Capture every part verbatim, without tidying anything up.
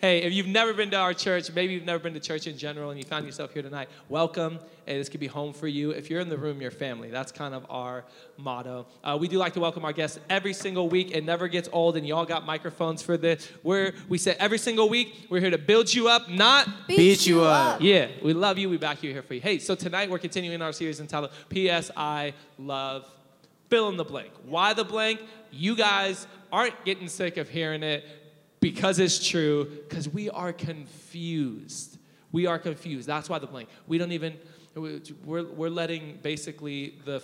Hey, if you've never been to our church, maybe you've never been to church in general, and you found yourself here tonight, welcome. Hey, this could be home for you. If you're in the room, you're family. That's kind of our motto. Uh, we do like to welcome our guests every single week. It never gets old, and y'all got microphones for this. We're, we say every single week, we're here to build you up, not beat, beat you up. up. Yeah, we love you. We back you here for you. Hey, so tonight we're continuing our series entitled P S I Love Fill in the Blank. Why the blank? You guys aren't getting sick of hearing it because it's true, because we are confused. We are confused. That's why the blank. We don't even, we're, we're letting basically the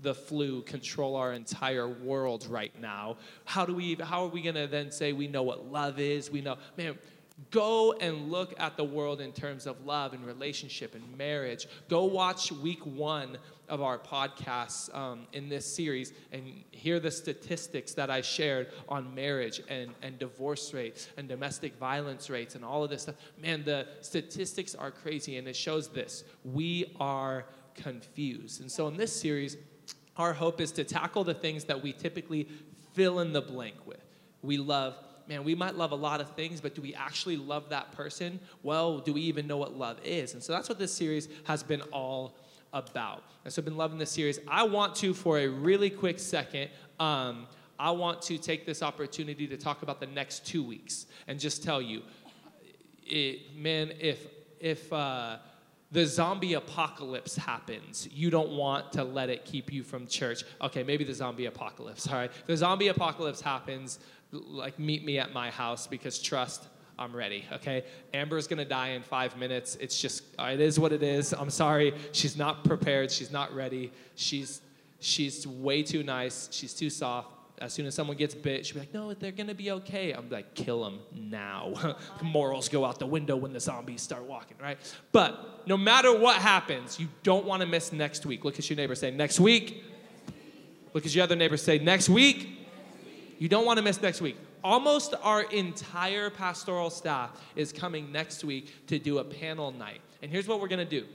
the flu control our entire world right now. How do we, how are we going to then say we know what love is? We know, man, go and look at the world in terms of love and relationship and marriage. Go watch week one of our podcasts um, in this series and hear the statistics that I shared on marriage and, and divorce rates and domestic violence rates and all of this stuff. Man, the statistics are crazy, and it shows this. We are confused. And so in this series, our hope is to tackle the things that we typically fill in the blank with. We love, man, we might love a lot of things, but do we actually love that person? Well, do we even know what love is? And so that's what this series has been all about. And so I've been loving this series. I want to, for a really quick second, um, I want to take this opportunity to talk about the next two weeks and just tell you, it, man, if if uh, the zombie apocalypse happens, you don't want to let it keep you from church. Okay, maybe the zombie apocalypse, all right? The zombie apocalypse happens, like, meet me at my house because trust, I'm ready, okay? Amber's gonna die in five minutes. It's just, it is what it is. I'm sorry. She's not prepared. She's not ready. She's she's way too nice. She's too soft. As soon as someone gets bit, she'll be like, no, they're gonna be okay. I'm like, kill them now. Morals go out the window when the zombies start walking, right? But no matter what happens, you don't wanna miss next week. Look at your neighbor, say, next week. Look at your other neighbor, say, next week. You don't want to miss next week. Almost our entire pastoral staff is coming next week to do a panel night. And here's what we're going to do.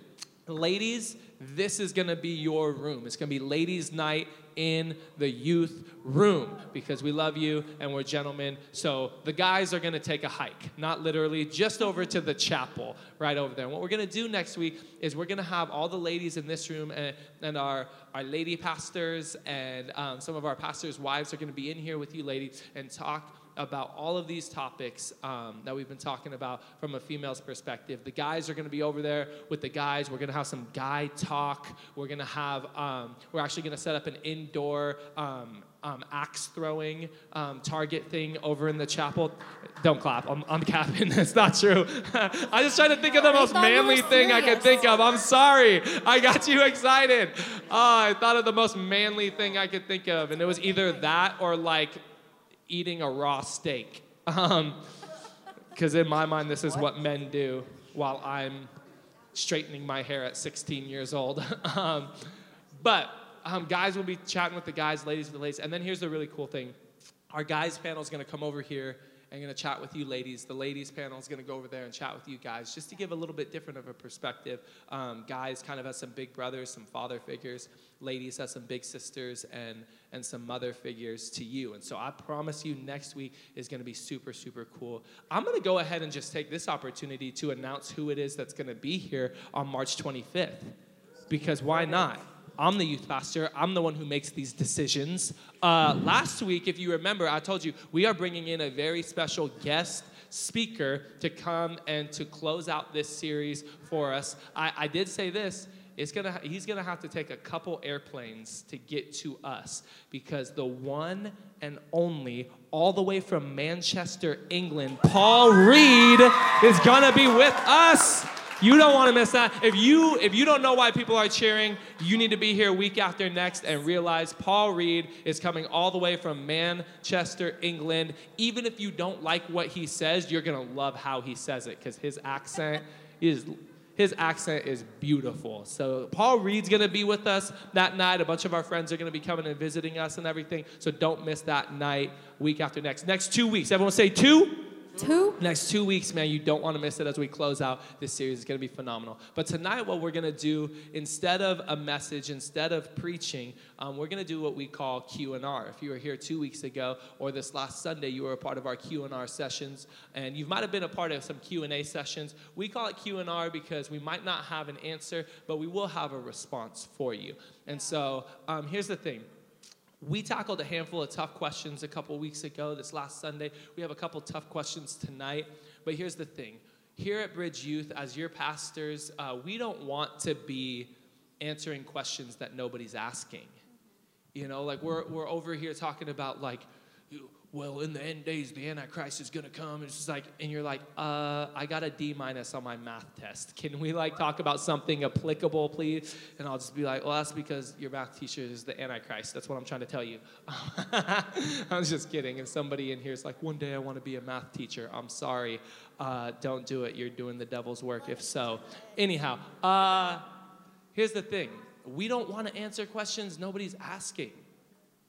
Ladies, this is going to be your room. It's going to be ladies' night in the youth room because we love you and we're gentlemen. So the guys are going to take a hike, not literally, just over to the chapel right over there. And what we're going to do next week is we're going to have all the ladies in this room and, and our, our lady pastors and um, some of our pastors' wives are going to be in here with you ladies and talk about all of these topics um, that we've been talking about from a female's perspective. The guys are going to be over there with the guys. We're going to have some guy talk. We're going to have, um, we're actually going to set up an indoor um, um, axe throwing um, target thing over in the chapel. Don't clap. I'm, I'm capping. It's not true. I just tried to think of the most manly thing I could think of. I'm sorry. I got you excited. Oh, I thought of the most manly thing I could think of, and it was either that or like eating a raw steak. Um, because in my mind, this is what? what men do while I'm straightening my hair at sixteen years old. um, but um, guys will be chatting with the guys, ladies with the ladies. And then here's the really cool thing. Our guys panel is going to come over here and going to chat with you ladies. The ladies panel is going to go over there and chat with you guys just to give a little bit different of a perspective. Um, guys kind of has some big brothers, some father figures. Ladies has some big sisters and and some mother figures to you. And so I promise you next week is going to be super, super cool. I'm going to go ahead and just take this opportunity to announce who it is that's going to be here on March twenty-fifth. Because why not? I'm the youth pastor. I'm the one who makes these decisions. Uh, last week, if you remember, I told you we are bringing in a very special guest speaker to come and to close out this series for us. I, I did say this. It's gonna. He's going to have to take a couple airplanes to get to us because the one and only, all the way from Manchester, England, Paul Reed is going to be with us. You don't want to miss that. If you if you don't know why people are cheering, you need to be here week after next and realize Paul Reed is coming all the way from Manchester, England. Even if you don't like what he says, you're going to love how he says it because his accent is his accent is beautiful. So Paul Reed's going to be with us that night. A bunch of our friends are going to be coming and visiting us and everything. So don't miss that night week after next. Next two weeks. Everyone say two. Two? Next two weeks, man. You don't want to miss it as we close out this series. It's going to be phenomenal. But tonight, what we're going to do, instead of a message, instead of preaching, um, we're going to do what we call Q and R. If you were here two weeks ago or this last Sunday, you were a part of our Q and R sessions. And you might have been a part of some Q and A sessions. We call it Q and R because we might not have an answer, but we will have a response for you. And so um, here's the thing. We tackled a handful of tough questions a couple weeks ago, this last Sunday. We have a couple tough questions tonight. But here's the thing. Here at Bridge Youth, as your pastors, uh, we don't want to be answering questions that nobody's asking. You know, like we're we're over here talking about like, well, in the end days, the Antichrist is going to come. It's just like, and you're like, uh, I got a D minus on my math test. Can we like talk about something applicable, please? And I'll just be like, well, that's because your math teacher is the Antichrist. That's what I'm trying to tell you. I'm just kidding. If somebody in here is like, one day I want to be a math teacher, I'm sorry. Uh, don't do it. You're doing the devil's work, if so. Anyhow, uh, here's the thing. We don't want to answer questions nobody's asking.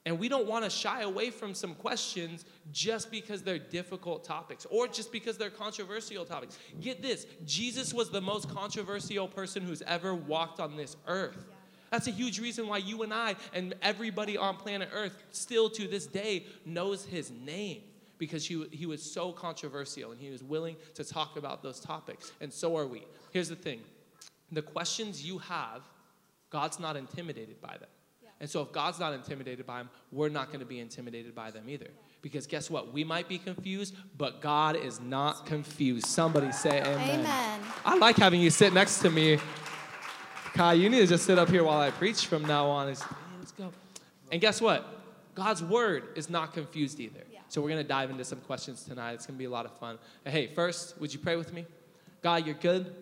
And we don't want to shy away from some questions just because they're difficult topics or just because they're controversial topics. Get this, Jesus was the most controversial person who's ever walked on this earth. That's a huge reason why you and I and everybody on planet Earth still to this day knows his name, because he, he was so controversial and he was willing to talk about those topics. And so are we. Here's the thing. The questions you have, God's not intimidated by them. And so if God's not intimidated by them, we're not going to be intimidated by them either. Because guess what? We might be confused, but God is not confused. Somebody say amen. Amen. I like having you sit next to me. Kai, you need to just sit up here while I preach from now on. It's, let's go. And guess what? God's word is not confused either. Yeah. So we're going to dive into some questions tonight. It's going to be a lot of fun. Hey, first, would you pray with me? God, you're good.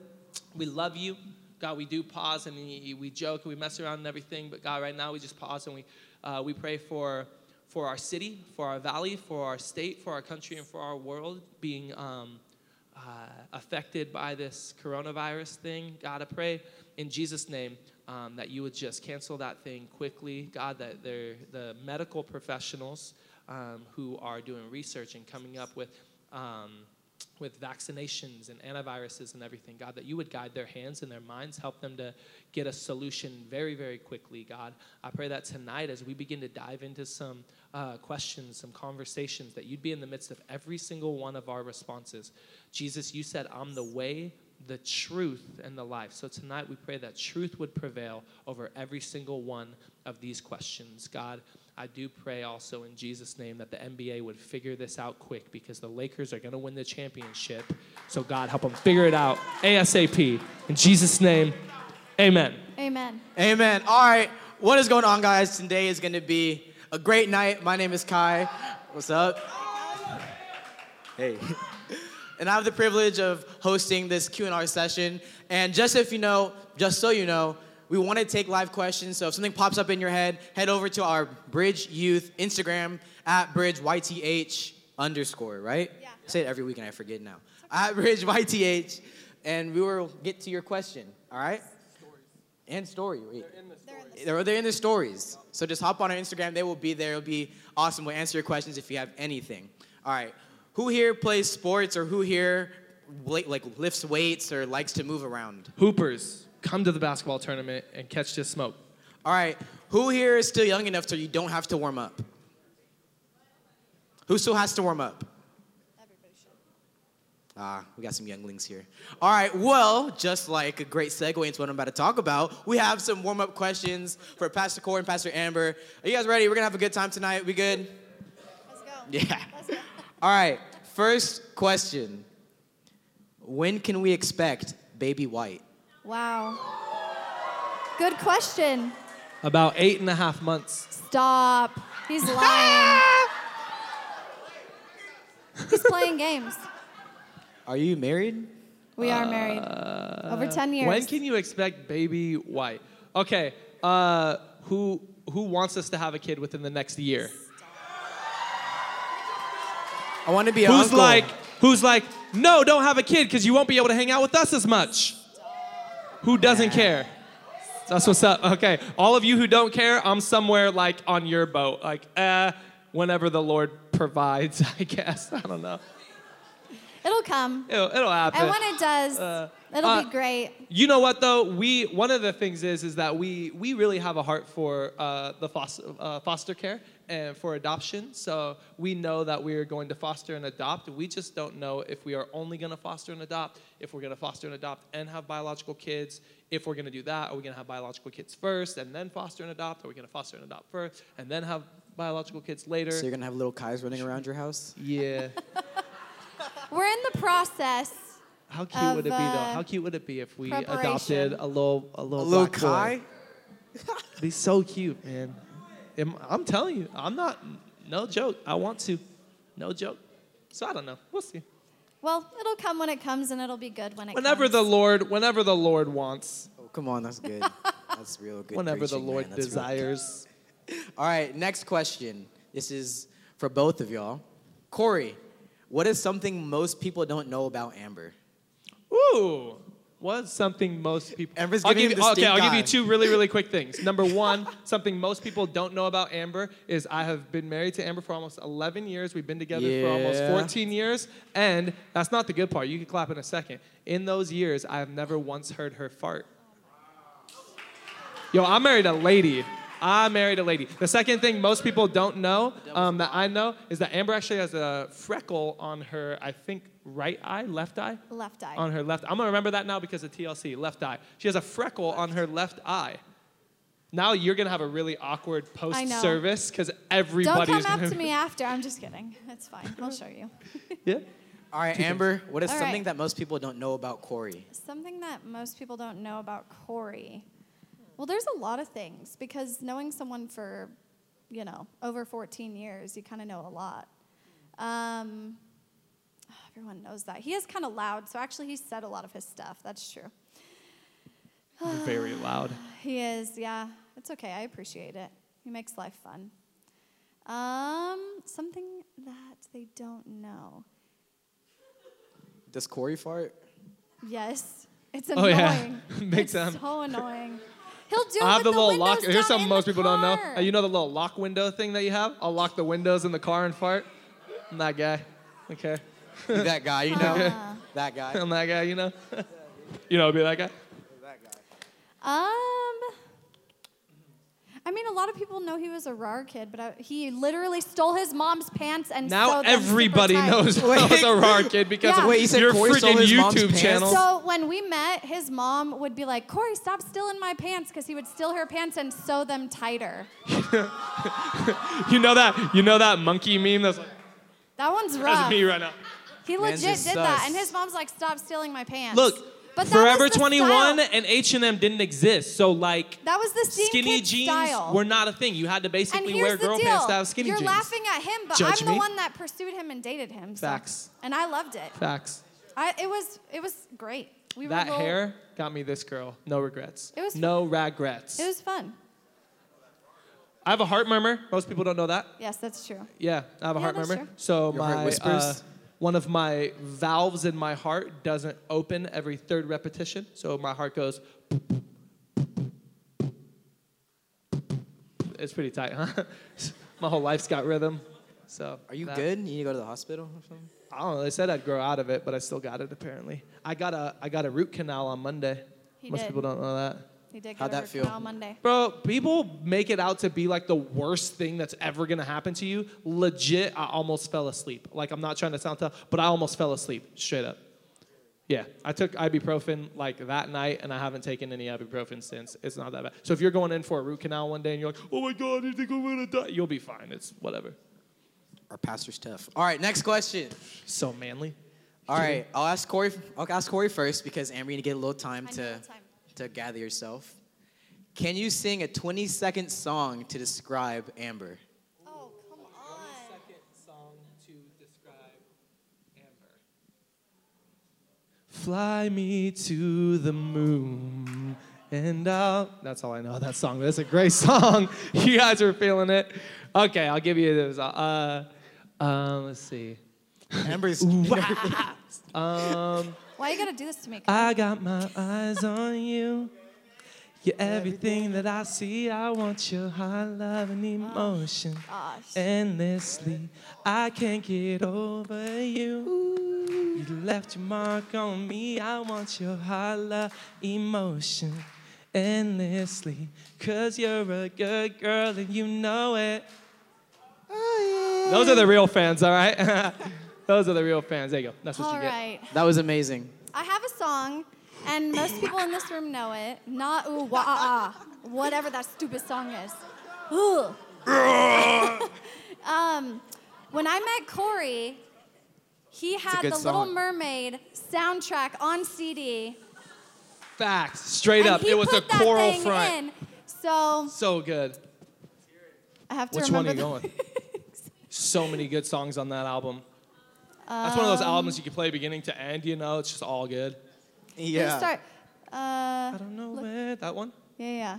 We love you. God, we do pause and we joke and we mess around and everything, but God, right now we just pause and we uh, we pray for for our city, for our valley, for our state, for our country, and for our world being um, uh, affected by this coronavirus thing. God, I pray in Jesus' name um, that you would just cancel that thing quickly. God, that they're the medical professionals um, who are doing research and coming up with um, with vaccinations and antiviruses and everything, God, that you would guide their hands and their minds, help them to get a solution very, very quickly, God. I pray that tonight as we begin to dive into some uh, questions, some conversations, that you'd be in the midst of every single one of our responses. Jesus, you said, I'm the way, the truth, and the life. So tonight we pray that truth would prevail over every single one of these questions, God. I do pray also in Jesus' name that the N B A would figure this out quick, because the Lakers are going to win the championship. So God, help them figure it out ASAP. In Jesus' name, amen. Amen. Amen. All right. What is going on, guys? Today is going to be a great night. My name is Kai. What's up? Hey. And I have the privilege of hosting this Q and R session. And just if you know, just so you know, we want to take live questions, so if something pops up in your head, head over to our Bridge Youth Instagram, at Bridge Y T H underscore, right? Yeah. I say it every week and I forget now. Okay. At Bridge Y T H, and we will get to your question, all right? Stories. And story. Wait. They're in the stories. They're, they're in the stories. So just hop on our Instagram. They will be there. It'll be awesome. We'll answer your questions if you have anything. All right. Who here plays sports, or who here like lifts weights or likes to move around? Hoopers. Come to the basketball tournament and catch this smoke. All right. Who here is still young enough so you don't have to warm up? Who still has to warm up? Everybody should. Ah, we got some younglings here. All right. Well, just like a great segue into what I'm about to talk about, we have some warm-up questions for Pastor Corey and Pastor Amber. Are you guys ready? We're going to have a good time tonight. We good? Let's go. Yeah. Let's go. All right. First question. When can we expect Baby White? Wow. Good question. About eight and a half months. Stop. He's lying. He's playing games. Are you married? We are uh, married. Over ten years. When can you expect Baby White? Okay. Uh, who who wants us to have a kid within the next year? Stop. I want to be who's uncle. Like, who's like, no, don't have a kid because you won't be able to hang out with us as much. Who doesn't care? That's what's up. Okay. All of you who don't care, I'm somewhere like on your boat. Like, uh, whenever the Lord provides, I guess. I don't know. It'll come. It'll, it'll happen. And when it does, uh, it'll uh, be great. You know what, though? We one of the things is is that we we really have a heart for uh, the foster, uh, foster care and for adoption. So we know that we are going to foster and adopt. We just don't know if we are only going to foster and adopt, if we're going to foster and adopt and have biological kids. If we're going to do that, are we going to have biological kids first and then foster and adopt? Are we going to foster and adopt first and then have biological kids later? So you're going to have little Kais running around your house? Yeah. We're in the process. How cute of, would it be, though? How cute would it be if we adopted a little a little, a little Kai? It'd be so cute, man. I'm telling you, I'm not, no joke. I want to, no joke. So I don't know. We'll see. Well, it'll come when it comes, and it'll be good when it whenever comes. Whenever the Lord, whenever the Lord wants. Oh, come on, that's good. That's real good. Whenever the Lord man, desires. All right, next question. This is for both of y'all. Corey, what is something most people don't know about Amber? Ooh, what's something most people... Amber's giving you the stink eye. Okay, I'll give you two really, really quick things. Number one, something most people don't know about Amber is I have been married to Amber for almost eleven years. We've been together yeah. for almost fourteen years. And that's not the good part. You can clap in a second. In those years, I have never once heard her fart. Yo, I married a lady. I married a lady. The second thing most people don't know um, that I know is that Amber actually has a freckle on her, I think, right eye, left eye? Left eye. On her left. I'm going to remember that now because of T L C, left eye. She has a freckle on her left eye. Now you're going to have a really awkward post-service because everybody's going to... Don't come up to me after. I'm just kidding. It's fine. I'll show you. Yeah. All right, Amber, what is All something right. that most people don't know about Corey? Something that most people don't know about Corey... Well, there's a lot of things, because knowing someone for, you know, over fourteen years, you kind of know a lot. Um, everyone knows that. He is kind of loud, so actually he said a lot of his stuff. That's true. You're very loud. He is, yeah. It's okay. I appreciate it. He makes life fun. Um, something that they don't know. Does Corey fart? Yes. It's annoying. Oh, yeah. Big time. It's so annoying. He'll do it I have the, the little lock. Here's something most people car. don't know. You know the little lock window thing that you have? I'll lock the windows in the car and fart. I'm that guy. Okay. That guy, you know. Uh, that guy. I'm that guy, you know. You know, be that guy. That guy. Um. I mean, a lot of people know he was a R A R kid, but I, he literally stole his mom's pants and now everybody knows he was a R A R kid because yeah. of Wait, you said your Corey freaking YouTube channel. So when we met, his mom would be like, "Corey, stop stealing my pants," because he would steal her pants and sew them tighter. You know that? You know that monkey meme that's like? That one's rough. That's me right now. He legit did sus. that, and his mom's like, "Stop stealing my pants." Look. But Forever twenty-one style. And H and M didn't exist, so like that was the skinny jeans style. Were not a thing. You had to basically wear girl deal. pants to have skinny You're jeans. You're laughing at him, but Judge I'm me. the one that pursued him and dated him. So. Facts. And I loved it. Facts. I, it was it was great. We that were hair got me this girl. No regrets. It was no fun. regrets. It was fun. I have a heart murmur. Most people don't know that. Yes, that's true. Yeah, I have a yeah, heart murmur. True. So Your my. Heart whispers. Uh, One of my valves in my heart doesn't open every third repetition, so my heart goes. It's pretty tight, huh? My whole life's got rhythm. So. Are you that. good? You need to go to the hospital or something? I don't know. They said I'd grow out of it, but I still got it apparently. I got a I got a root canal on Monday. He Most did. people don't know that. He did get How'd a root that feel? canal on Monday. Bro, people make it out to be like the worst thing that's ever going to happen to you. Legit, I almost fell asleep. Like, I'm not trying to sound tough, but I almost fell asleep, straight up. Yeah, I took ibuprofen like that night, and I haven't taken any ibuprofen since. It's not that bad. So if you're going in for a root canal one day and you're like, oh my God, I think I'm going to die, you'll be fine. It's whatever. Our pastor's tough. All right, next question. So manly. All right, I'll ask Corey, I'll ask Corey first because Amber, you need to get a little time I to... Need time. to gather yourself. Can you sing a twenty-second song to describe Amber? Oh, come on. twenty-second song to describe Amber. Fly me to the moon and I'll... That's all I know of that song. That's a great song. You guys are feeling it. Okay, I'll give you this. Uh, um, let's see. Amber's... um... Why you gotta do this to me? I got my eyes on you. You're everything that I see. I want your high love and emotion. Oh, endlessly, I can't get over you. Ooh. You left your mark on me. I want your high love emotion. Endlessly, cause you're a good girl and you know it. Oh, yeah. Those are the real fans, all right? Those are the real fans. There you go. That's what all you right. get. That was amazing. I have a song. And most people in this room know it. Not ooh, wah, ah, ah, whatever that stupid song is. Ooh. um, when I met Corey, he had the song. Little Mermaid soundtrack on C D. Facts. Straight and up. It was a choral front. In, so, so good. I have to Which remember. Which one are you going? So many good songs on that album. Um, That's one of those albums you can play beginning to end, you know? It's just all good. Yeah. Start, uh, I don't know where, that one? Yeah, yeah.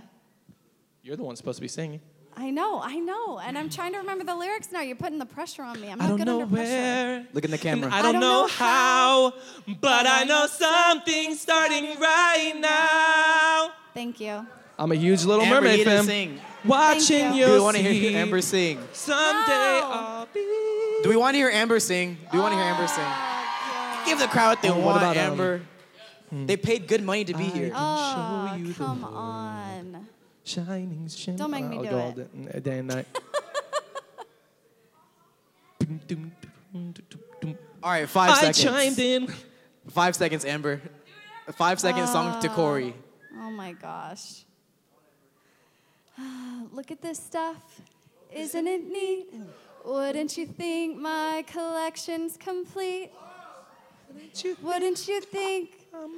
You're the one supposed to be singing. I know, I know. And I'm trying to remember the lyrics now. You're putting the pressure on me. I'm not good under pressure. I don't know where. Look in the camera. I don't, I don't know, know how, how, but I know something starting right now. Thank you. I'm a huge Little Amber Mermaid fan. Sing. Watching you. you. Do we want to hear Amber sing? Someday no. I'll be. Do we want to hear Amber sing? Do we want to hear Amber sing? Yeah. Give the crowd they oh, want, what about Amber. Um, They paid good money to be I here. Oh, show you come the on. Shining, shining. Don't make me I'll do go it. All day, day and night. All right, five I seconds. I chimed in. Five seconds, Amber. Five seconds uh, song to Corey. Oh, my gosh. Look at this stuff. Isn't it neat? Wouldn't you think my collection's complete? Wouldn't you think? Wouldn't you think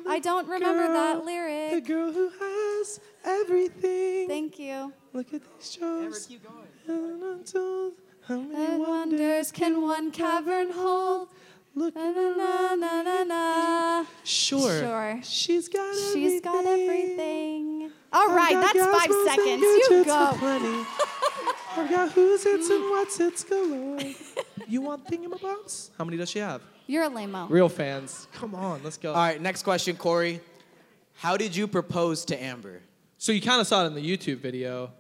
I don't remember girl, that lyric. The girl who has everything. Thank you. Look at these jars. Keep going. How many wonders can one cavern hold? Look na na na na na. Sure. Sure. She's got everything. She's got everything. All right, that's five seconds. You go. I got who's it's and what's it's galore. You want thingamabobs? How many does she have? You're a lame-o. Real fans. Come on, let's go. All right, next question, Corey. How did you propose to Amber? So you kind of saw it in the YouTube video.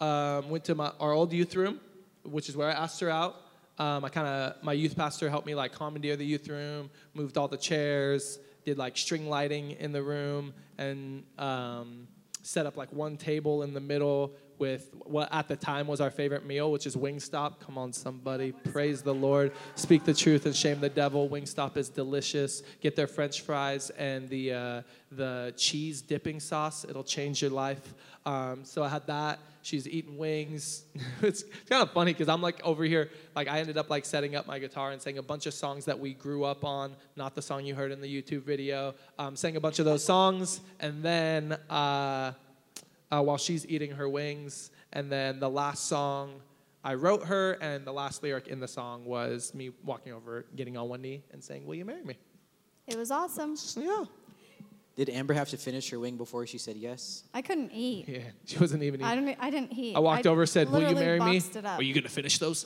Um, went to my, our old youth room, which is where I asked her out. Um, I kind of my youth pastor helped me like commandeer the youth room, moved all the chairs, did like string lighting in the room, and um, set up like one table in the middle with what at the time was our favorite meal, which is Wingstop. Come on, somebody. Praise the Lord. Speak the truth and shame the devil. Wingstop is delicious. Get their French fries and the uh, the cheese dipping sauce. It'll change your life. Um, so I had that. She's eating wings. It's kind of funny because I'm like over here. Like I ended up like setting up my guitar and sang a bunch of songs that we grew up on. Not the song you heard in the YouTube video. Um, sang a bunch of those songs. And then... Uh, Uh, while she's eating her wings. And then the last song I wrote her, and the last lyric in the song was me walking over, getting on one knee, and saying, will you marry me? It was awesome. Yeah. Did Amber have to finish her wing before she said yes? I couldn't eat. Yeah, she wasn't even eating. I didn't, I didn't eat. I walked I over and said, will you marry me? It up. Are you going to finish those?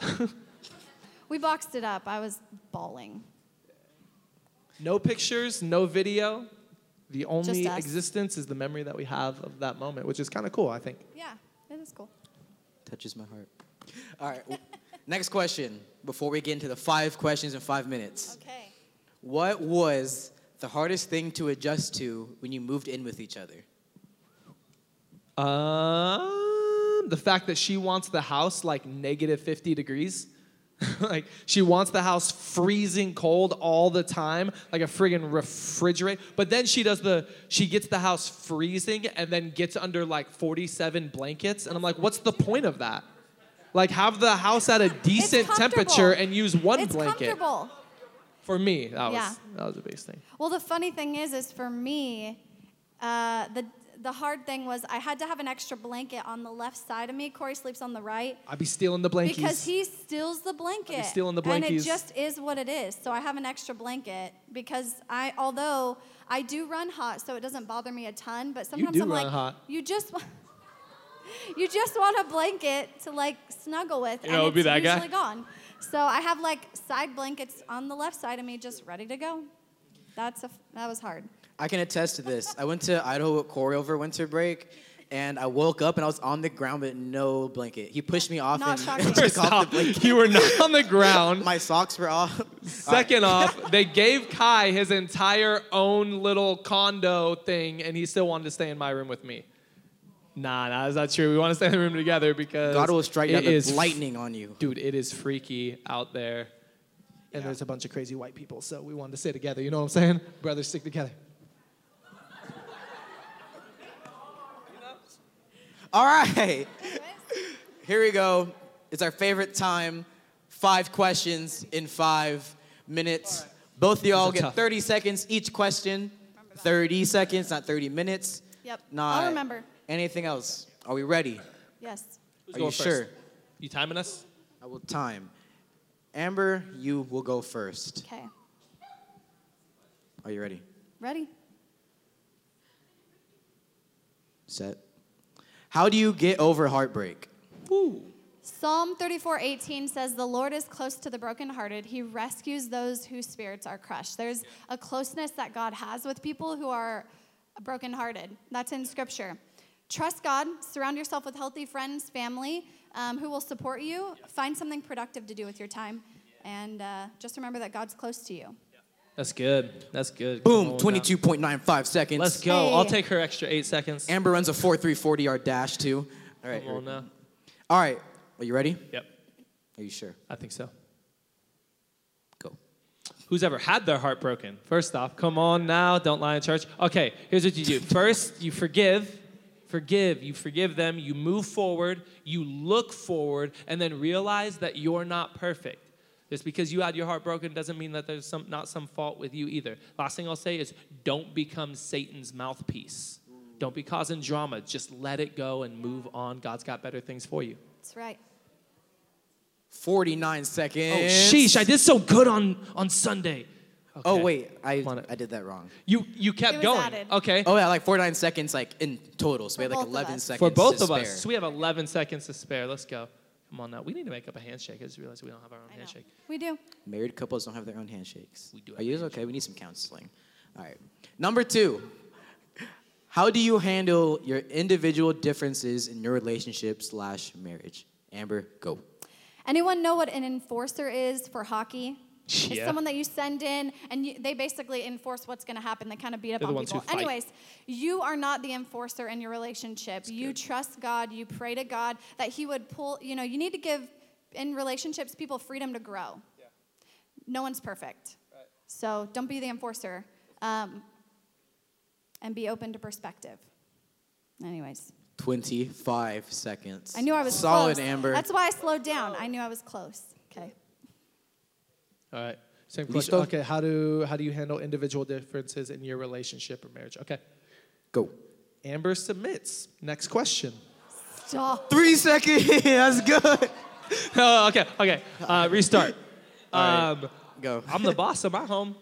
We boxed it up. I was bawling. No pictures, no video. The only existence is the memory that we have of that moment, which is kind of cool, I think. Yeah, it is cool. Touches my heart. All right, next question before we get into the five questions in five minutes. Okay. What was the hardest thing to adjust to when you moved in with each other? Um, the fact that she wants the house like negative fifty degrees. Like, she wants the house freezing cold all the time, like a friggin' refrigerator. But then she does the, she gets the house freezing and then gets under, like, forty-seven blankets. And I'm like, what's the point of that? Like, have the house at a decent temperature and use one it's blanket. It's comfortable. For me, that yeah. was that was the biggest thing. Well, the funny thing is, is for me, uh, the... The hard thing was I had to have an extra blanket on the left side of me. Corey sleeps on the right. I'd be stealing the blankies. Because he steals the blanket. I'd be stealing the blankies. And it just is what it is. So I have an extra blanket because I, although I do run hot, so it doesn't bother me a ton. But sometimes I'm like, hot. you just you just want a blanket to like snuggle with. You know, and it'll be that guy. Usually gone. So I have like side blankets on the left side of me just ready to go. That's a, that was hard. I can attest to this. I went to Idaho with Corey over winter break, and I woke up and I was on the ground with no blanket. He pushed me off not and took off the blanket. You were not on the ground. My socks were off. Second right. off, they gave Kai his entire own little condo thing, and he still wanted to stay in my room with me. Nah, nah, that's not true. We want to stay in the room together because God will strike down the lightning on you. Dude, it is freaky out there. And yeah. there's a bunch of crazy white people, so we wanted to stay together. You know what I'm saying? Brothers, stick together. All right. Here we go. It's our favorite time. Five questions in five minutes. Right. Both of y'all get tough. thirty seconds each question. thirty seconds, not thirty minutes. Yep. Not I'll remember. Anything else? Are we ready? Yes. Who's Are you first? Sure? You timing us? I will time. Amber, you will go first. Okay. Are you ready? Ready. Set. How do you get over heartbreak? Ooh. Psalm thirty-four eighteen says, the Lord is close to the brokenhearted. He rescues those whose spirits are crushed. There's a closeness that God has with people who are brokenhearted. That's in Scripture. Trust God. Surround yourself with healthy friends, family, um, who will support you. Yeah. Find something productive to do with your time. Yeah. And uh, just remember that God's close to you. Yeah. That's good. That's good. Boom, twenty-two point nine five seconds. Let's go. Hey. I'll take her extra eight seconds. Amber runs a four three forty yard dash, too. All right. Come on now. All right. Are you ready? Yep. Are you sure? I think so. Who's ever had their heart broken? First off, come on now, don't lie in church. Okay, here's what you do. First, you forgive, forgive, you forgive them, you move forward, you look forward, and then realize that you're not perfect. Just because you had your heart broken doesn't mean that there's some, not some fault with you either. Last thing I'll say is don't become Satan's mouthpiece. Don't be causing drama. Just let it go and move on. God's got better things for you. That's right. forty-nine seconds. Oh, sheesh, I did so good on, on Sunday. Okay. Oh, wait, I I did that wrong. You you kept going. Added. Okay. Oh, yeah, like forty-nine seconds like in total. So for we had like eleven seconds for both to of spare. Us. So we have eleven seconds to spare. Let's go. Come on now. We need to make up a handshake. I just realized we don't have our own handshake. We do. Married couples don't have their own handshakes. We do have Are you okay? We need some counseling. All right. Number two. How do you handle your individual differences in your relationship slash marriage? Amber, go. Anyone know what an enforcer is for hockey? Yeah. It's someone that you send in, and you, they basically enforce what's going to happen. They kind of beat up They're on people. Anyways, you are not the enforcer in your relationship. That's you good. Trust God. You pray to God that he would pull, you know, you need to give, in relationships, people freedom to grow. Yeah. No one's perfect. Right. So don't be the enforcer. Um, and be open to perspective. Anyways. twenty-five seconds. I knew I was Solid, close. Solid, Amber. That's why I slowed down. I knew I was close. Okay. All right. Same question. Okay, how do how do you handle individual differences in your relationship or marriage? Okay. Go. Amber submits. Next question. Stop. Three seconds. That's good. Oh, okay. Okay. Uh, restart. All right. Um, Go. I'm the boss of my home.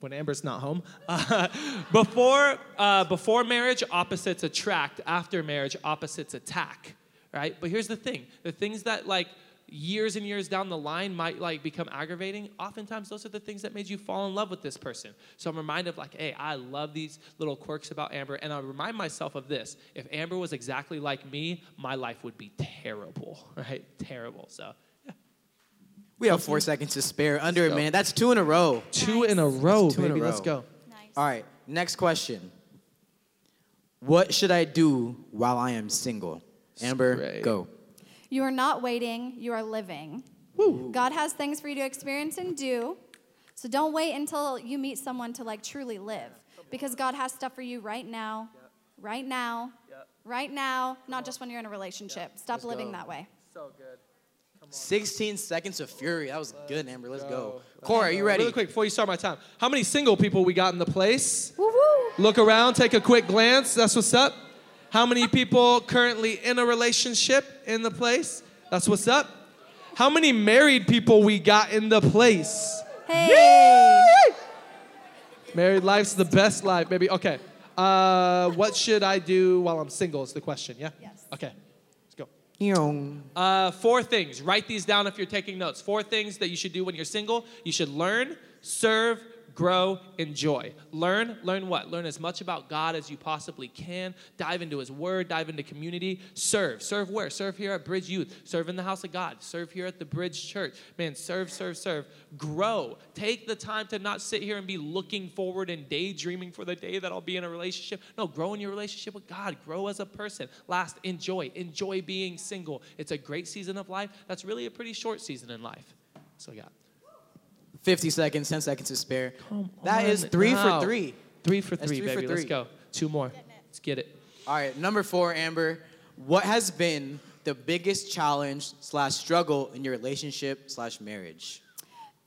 When Amber's not home. Uh, before uh, before marriage, opposites attract. After marriage, opposites attack, right? But here's the thing. The things that, like, years and years down the line might, like, become aggravating, oftentimes those are the things that made you fall in love with this person. So I'm reminded of, like, hey, I love these little quirks about Amber, and I remind myself of this. If Amber was exactly like me, my life would be terrible, right? Terrible, so... We have four seconds to spare. Under a minute. That's two in a row. Nice. Two in a row, two baby. In a row. Let's go. Nice. All right. Next question. What should I do while I am single? Amber, Spray. Go. You are not waiting. You are living. Woo. God has things for you to experience and do. So don't wait until you meet someone to, like, truly live. Because God has stuff for you right now. Yep. Right now. Yep. Right now. Not just when you're in a relationship. Yep. Stop Let's living go. That way. So good. sixteen seconds of fury. That was Let's good, Amber. Let's go. go. Corey, are you ready? Really quick, before you start my time. How many single people we got in the place? Woo-hoo. Look around. Take a quick glance. That's what's up. How many people currently in a relationship in the place? That's what's up. How many married people we got in the place? Hey. Yay! Married life's the best life, baby. Okay. Uh, what should I do while I'm single is the question, yeah? Yes. Okay. Uh, four things. Write these down if you're taking notes. Four things that you should do when you're single. You should learn, serve, grow, enjoy. Learn, learn what? Learn as much about God as you possibly can. Dive into his word, dive into community. Serve, serve where? Serve here at Bridge Youth. Serve in the house of God. Serve here at the Bridge Church. Man, serve, serve, serve. Grow. Take the time to not sit here and be looking forward and daydreaming for the day that I'll be in a relationship. No, grow in your relationship with God. Grow as a person. Last, enjoy. Enjoy being single. It's a great season of life. That's really a pretty short season in life. So yeah. fifty seconds, ten seconds to spare. Come that on. is three wow. for three. Three for three, three baby. For three. Let's go. Two more. Let's get it. All right, number four, Amber. What has been the biggest challenge slash struggle in your relationship slash marriage?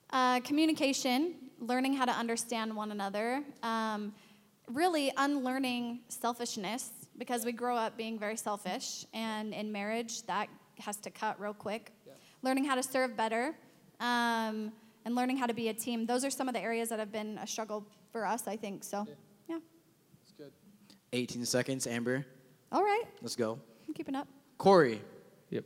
Uh, communication, learning how to understand one another, um, really unlearning selfishness because we grow up being very selfish, and in marriage that has to cut real quick. Yeah. Learning how to serve better. Um, and learning how to be a team. Those are some of the areas that have been a struggle for us, I think. So, yeah. That's good. eighteen seconds, Amber. All right. Let's go. I'm keeping up. Corey. Yep.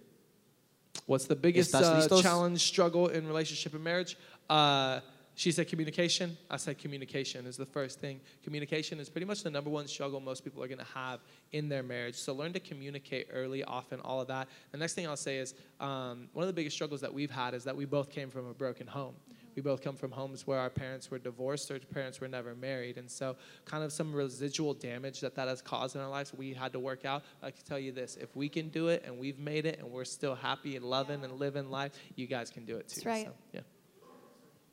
What's the biggest uh, challenge, struggle in relationship and marriage? Uh, she said communication. I said communication is the first thing. Communication is pretty much the number one struggle most people are going to have in their marriage. So learn to communicate early, often, all of that. The next thing I'll say is um, one of the biggest struggles that we've had is that we both came from a broken home. We both come from homes where our parents were divorced or parents were never married. And so kind of some residual damage that that has caused in our lives, we had to work out. I can tell you this, if we can do it and we've made it and we're still happy and loving yeah. and living life, you guys can do it too. That's right. So, yeah.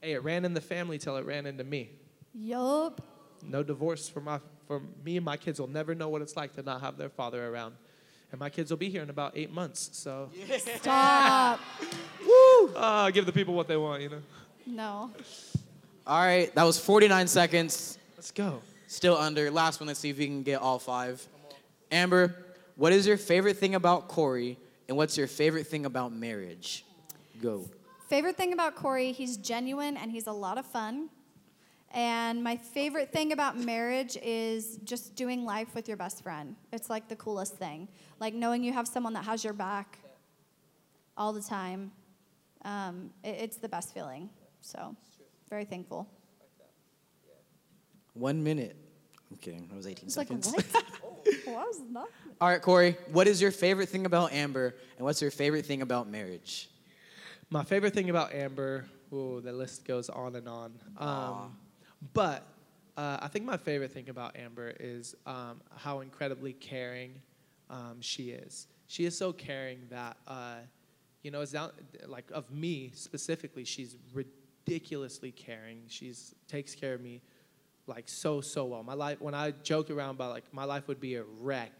Hey, it ran in the family till it ran into me. Yup. No divorce for my for me and my kids will never know what it's like to not have their father around. And my kids will be here in about eight months, so. Yeah. Stop. Woo! Uh, give the people what they want, you know. No. All right, that was forty-nine seconds. Let's go. Still under. Last one, let's see if we can get all five. Amber, what is your favorite thing about Corey, and what's your favorite thing about marriage? Go. Favorite thing about Corey, he's genuine and he's a lot of fun. And my favorite thing about marriage is just doing life with your best friend. It's like the coolest thing. Like knowing you have someone that has your back all the time. Um, it, it's the best feeling. So very thankful. One minute. I'm kidding. That was eighteen seconds. Like, what? Well, I was not. All right, Corey, what is your favorite thing about Amber, and what's your favorite thing about marriage? My favorite thing about Amber, ooh, the list goes on and on. Um, but uh, I think my favorite thing about Amber is um, how incredibly caring um, she is. She is so caring that, uh, you know, it's down, like of me specifically, she's ridiculously caring. She takes care of me like so, so well. My life, when I joke around about like my life would be a wreck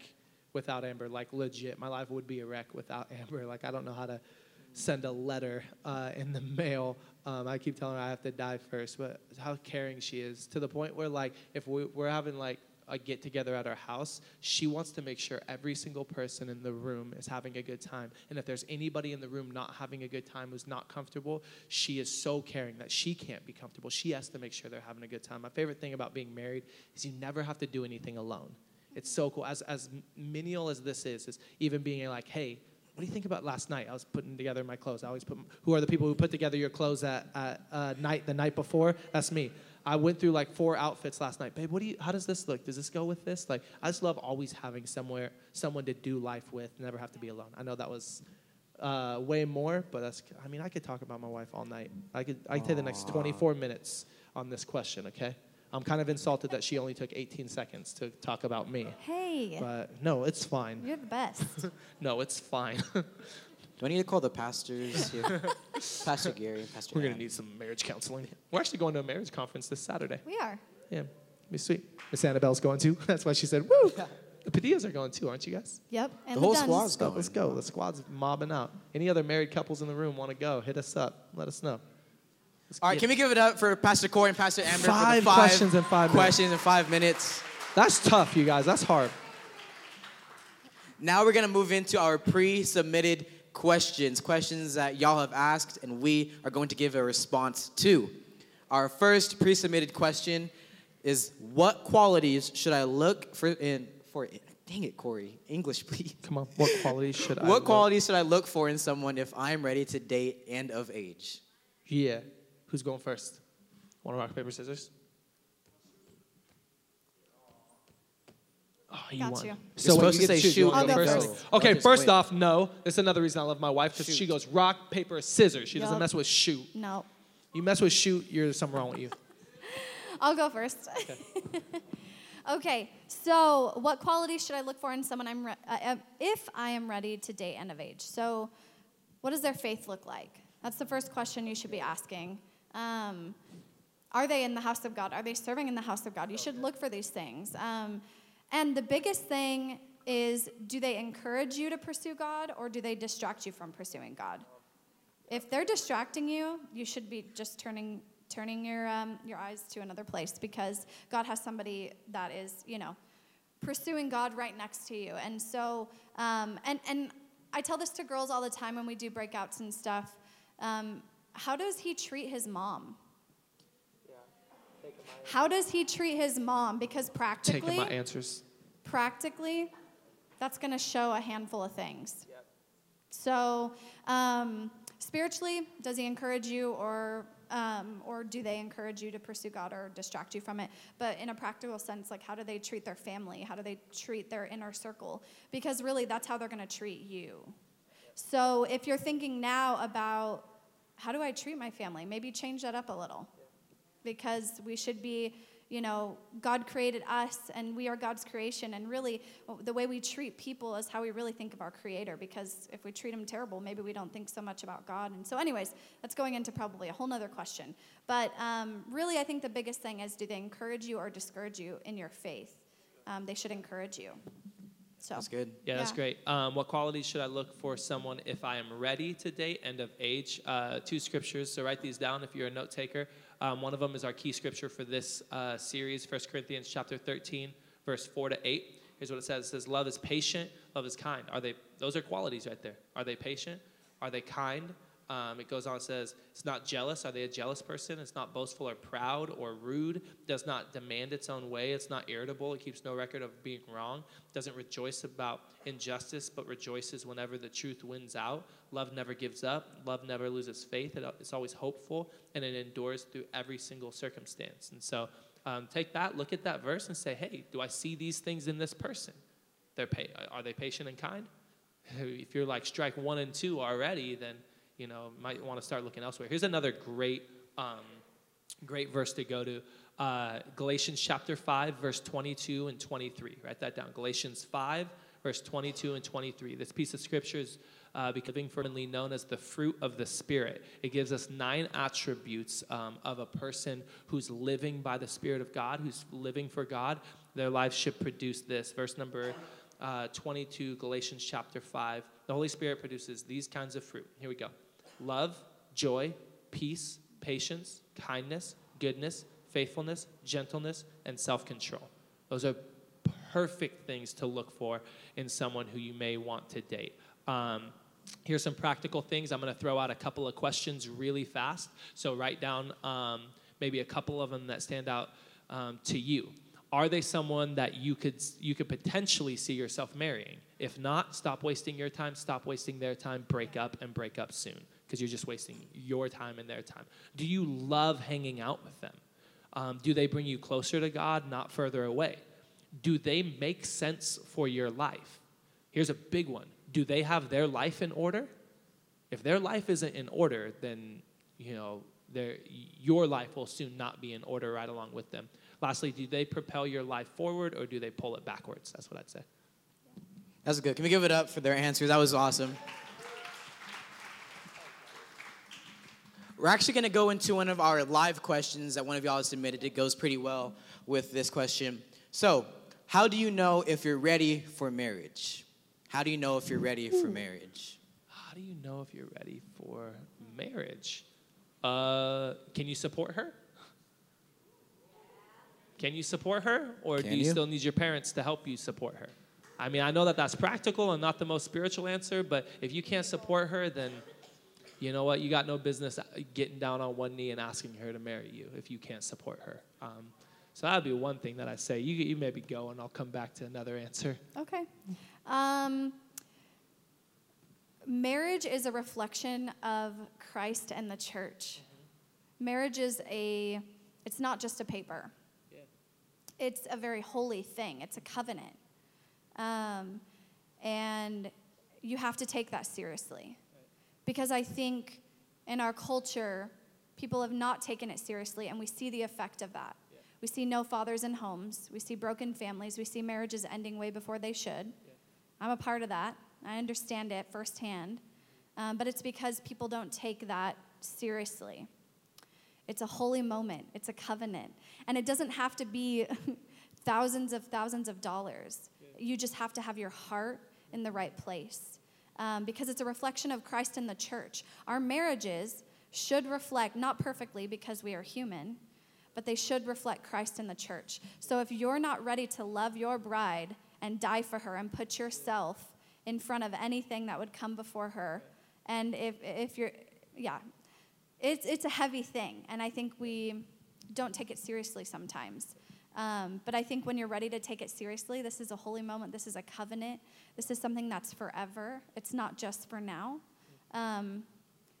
without Amber, like legit, my life would be a wreck without Amber. Like I don't know how to send a letter uh, in the mail. Um, I keep telling her I have to die first, but how caring she is, to the point where, like, if we, we're having, like, a get-together at our house, she wants to make sure every single person in the room is having a good time. And if there's anybody in the room not having a good time who's not comfortable, she is so caring that she can't be comfortable. She has to make sure they're having a good time. My favorite thing about being married is you never have to do anything alone. It's so cool. As, as menial as this is, is even being like, hey, what do you think about last night? I was putting together my clothes. I always put, who are the people who put together your clothes at, at uh, night, the night before? That's me. I went through like four outfits last night. Babe, what do you, how does this look? Does this go with this? Like, I just love always having somewhere, someone to do life with, never have to be alone. I know that was uh, way more, but that's, I mean, I could talk about my wife all night. I could, I could take the next twenty-four minutes on this question, okay? I'm kind of insulted that she only took eighteen seconds to talk about me. Hey. But no, it's fine. You're the best. No, it's fine. Do I need to call the pastors here? Pastor Gary, Pastor We're going to need some marriage counseling. We're actually going to a marriage conference this Saturday. We are. Yeah. It'll be sweet. Miss Annabelle's going too. That's why she said, woo. Yeah. The Padillas are going too, aren't you guys? Yep. And the, the whole Duns. Squad's going. Let's go. The squad's mobbing out. Any other married couples in the room want to go, hit us up. Let us know. Let's All right, can it. we give it up for Pastor Corey and Pastor Amber five for the five questions in five questions minutes. in five minutes? That's tough, you guys. That's hard. Now we're going to move into our pre-submitted questions, questions that y'all have asked, and we are going to give a response to. Our first pre-submitted question is, what qualities should I look for in for? Dang it, Corey. English, please. Come on. What qualities should I What qualities should I look for in someone if I'm ready to date and of age? Yeah. Who's going first? Want to rock, paper, scissors? Oh, you Got won. you. So supposed you to say shoot. shoot I'll go first. First. Okay, okay, first so off, no. This is another reason I love my wife, because she goes rock, paper, scissors. She yep. doesn't mess with shoot. No. You mess with shoot, there's something wrong with you. I'll go first. Okay. Okay, so what qualities should I look for in someone I'm re- uh, if I am ready to date and of age? So what does their faith look like? That's the first question you should be asking. Um, are they in the house of God? Are they serving in the house of God? You should look for these things. Um, and the biggest thing is, do they encourage you to pursue God, or do they distract you from pursuing God? If they're distracting you, you should be just turning turning your um, your eyes to another place, because God has somebody that is, you know, pursuing God right next to you. And so, um, and, and I tell this to girls all the time when we do breakouts and stuff. Um, how does he treat his mom? How does he treat his mom? Because practically, taking my answers. practically, that's going to show a handful of things. Yep. So um, spiritually, does he encourage you, or um, or do they encourage you to pursue God or distract you from it? But in a practical sense, like, how do they treat their family? How do they treat their inner circle? Because really, that's how they're going to treat you. So if you're thinking now about, how do I treat my family? Maybe change that up a little. Because we should be, you know, God created us, and we are God's creation. And really, the way we treat people is how we really think of our Creator. Because if we treat him terrible, maybe we don't think so much about God. And so anyways, that's going into probably a whole nother question. But um, really, I think the biggest thing is, do they encourage you or discourage you in your faith? Um, they should encourage you. So That's good. Yeah, yeah. that's great. Um, what qualities should I look for someone if I am ready to date and of age? Uh, two scriptures, so write these down if you're a note taker. Um, one of them is our key scripture for this uh, series, First Corinthians chapter thirteen, verse four to eight. Here's what it says. It says, love is patient, love is kind. Are they? Those are qualities right there. Are they patient? Are they kind? Um, it goes on and says, it's not jealous. Are they a jealous person? It's not boastful or proud or rude. Does not demand its own way. It's not irritable. It keeps no record of being wrong. Doesn't rejoice about injustice, but rejoices whenever the truth wins out. Love never gives up. Love never loses faith. It, it's always hopeful, and it endures through every single circumstance. And so um, take that, look at that verse, and say, hey, do I see these things in this person? They're pa- Are they patient and kind? If you're like strike one and two already, then you know, might want to start looking elsewhere. Here's another great, um, great verse to go to. Uh, Galatians chapter five, verse twenty-two and twenty-three. Write that down. Galatians five, verse twenty-two and twenty-three. This piece of scripture is uh, becoming firmly known as the fruit of the Spirit. It gives us nine attributes um, of a person who's living by the Spirit of God, who's living for God. Their life should produce this. Verse number uh, twenty-two, Galatians chapter five. The Holy Spirit produces these kinds of fruit. Here we go. Love, joy, peace, patience, kindness, goodness, faithfulness, gentleness, and self-control. Those are perfect things to look for in someone who you may want to date. Um, here's some practical things. I'm going to throw out a couple of questions really fast. So write down um, maybe a couple of them that stand out um, to you. Are they someone that you could you could potentially see yourself marrying? If not, stop wasting your time, stop wasting their time, break up, and break up soon, because you're just wasting your time and their time. Do you love hanging out with them? Um, do they bring you closer to God, not further away? Do they make sense for your life? Here's a big one. Do they have their life in order? If their life isn't in order, then you know their your life will soon not be in order right along with them. Lastly, do they propel your life forward, or do they pull it backwards? That's what I'd say. That's good. Can we give it up for their answers? That was awesome. We're actually going to go into one of our live questions that one of y'all has submitted. It goes pretty well with this question. So, how do you know if you're ready for marriage? How do you know if you're ready for marriage? How do you know if you're ready for marriage? Uh, can you support her? Can you support her, or Can do you, you still need your parents to help you support her? I mean, I know that that's practical and not the most spiritual answer, but if you can't support her, then you know what? You got no business getting down on one knee and asking her to marry you if you can't support her. Um, so that would be one thing that I say. You, you maybe go, and I'll come back to another answer. Okay. Um, marriage is a reflection of Christ and the church. Marriage is a, it's not just a paper. It's a very holy thing. It's a covenant. Um, and you have to take that seriously. Because I think in our culture, people have not taken it seriously, and we see the effect of that. Yeah. We see no fathers in homes. We see broken families. We see marriages ending way before they should. Yeah. I'm a part of that. I understand it firsthand. Um, but it's because people don't take that seriously. It's a holy moment. It's a covenant. And it doesn't have to be thousands of thousands of dollars. Yeah. You just have to have your heart in the right place. Um, because it's a reflection of Christ and the church. Our marriages should reflect, not perfectly because we are human, but they should reflect Christ and the church. So if you're not ready to love your bride and die for her and put yourself in front of anything that would come before her, and if if you're, yeah, it's it's a heavy thing, and I think we don't take it seriously sometimes. Um, but I think when you're ready to take it seriously, this is a holy moment, this is a covenant, this is something that's forever, it's not just for now, um,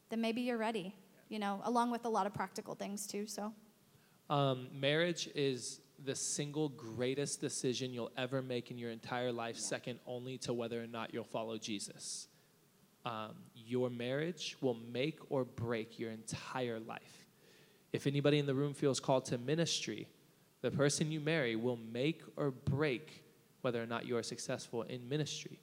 then maybe you're ready, you know, along with a lot of practical things too, so. Um, marriage is the single greatest decision you'll ever make in your entire life, yeah. second only to whether or not you'll follow Jesus. Um, your marriage will make or break your entire life. If anybody in the room feels called to ministry, the person you marry will make or break whether or not you are successful in ministry.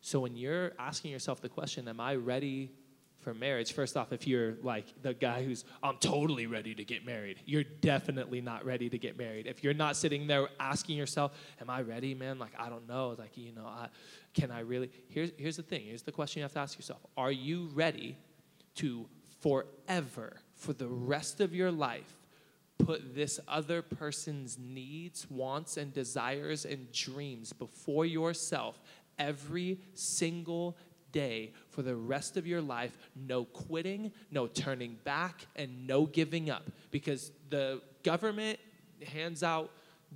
So when you're asking yourself the question, am I ready for marriage? First off, if you're like the guy who's, I'm totally ready to get married, you're definitely not ready to get married. If you're not sitting there asking yourself, am I ready, man? Like, I don't know. Like, you know, I, can I really? Here's, here's the thing. Here's the question you have to ask yourself. Are you ready to forever, for the rest of your life, put this other person's needs, wants, and desires and dreams before yourself every single day for the rest of your life? No quitting, no turning back, and no giving up. Because the government hands out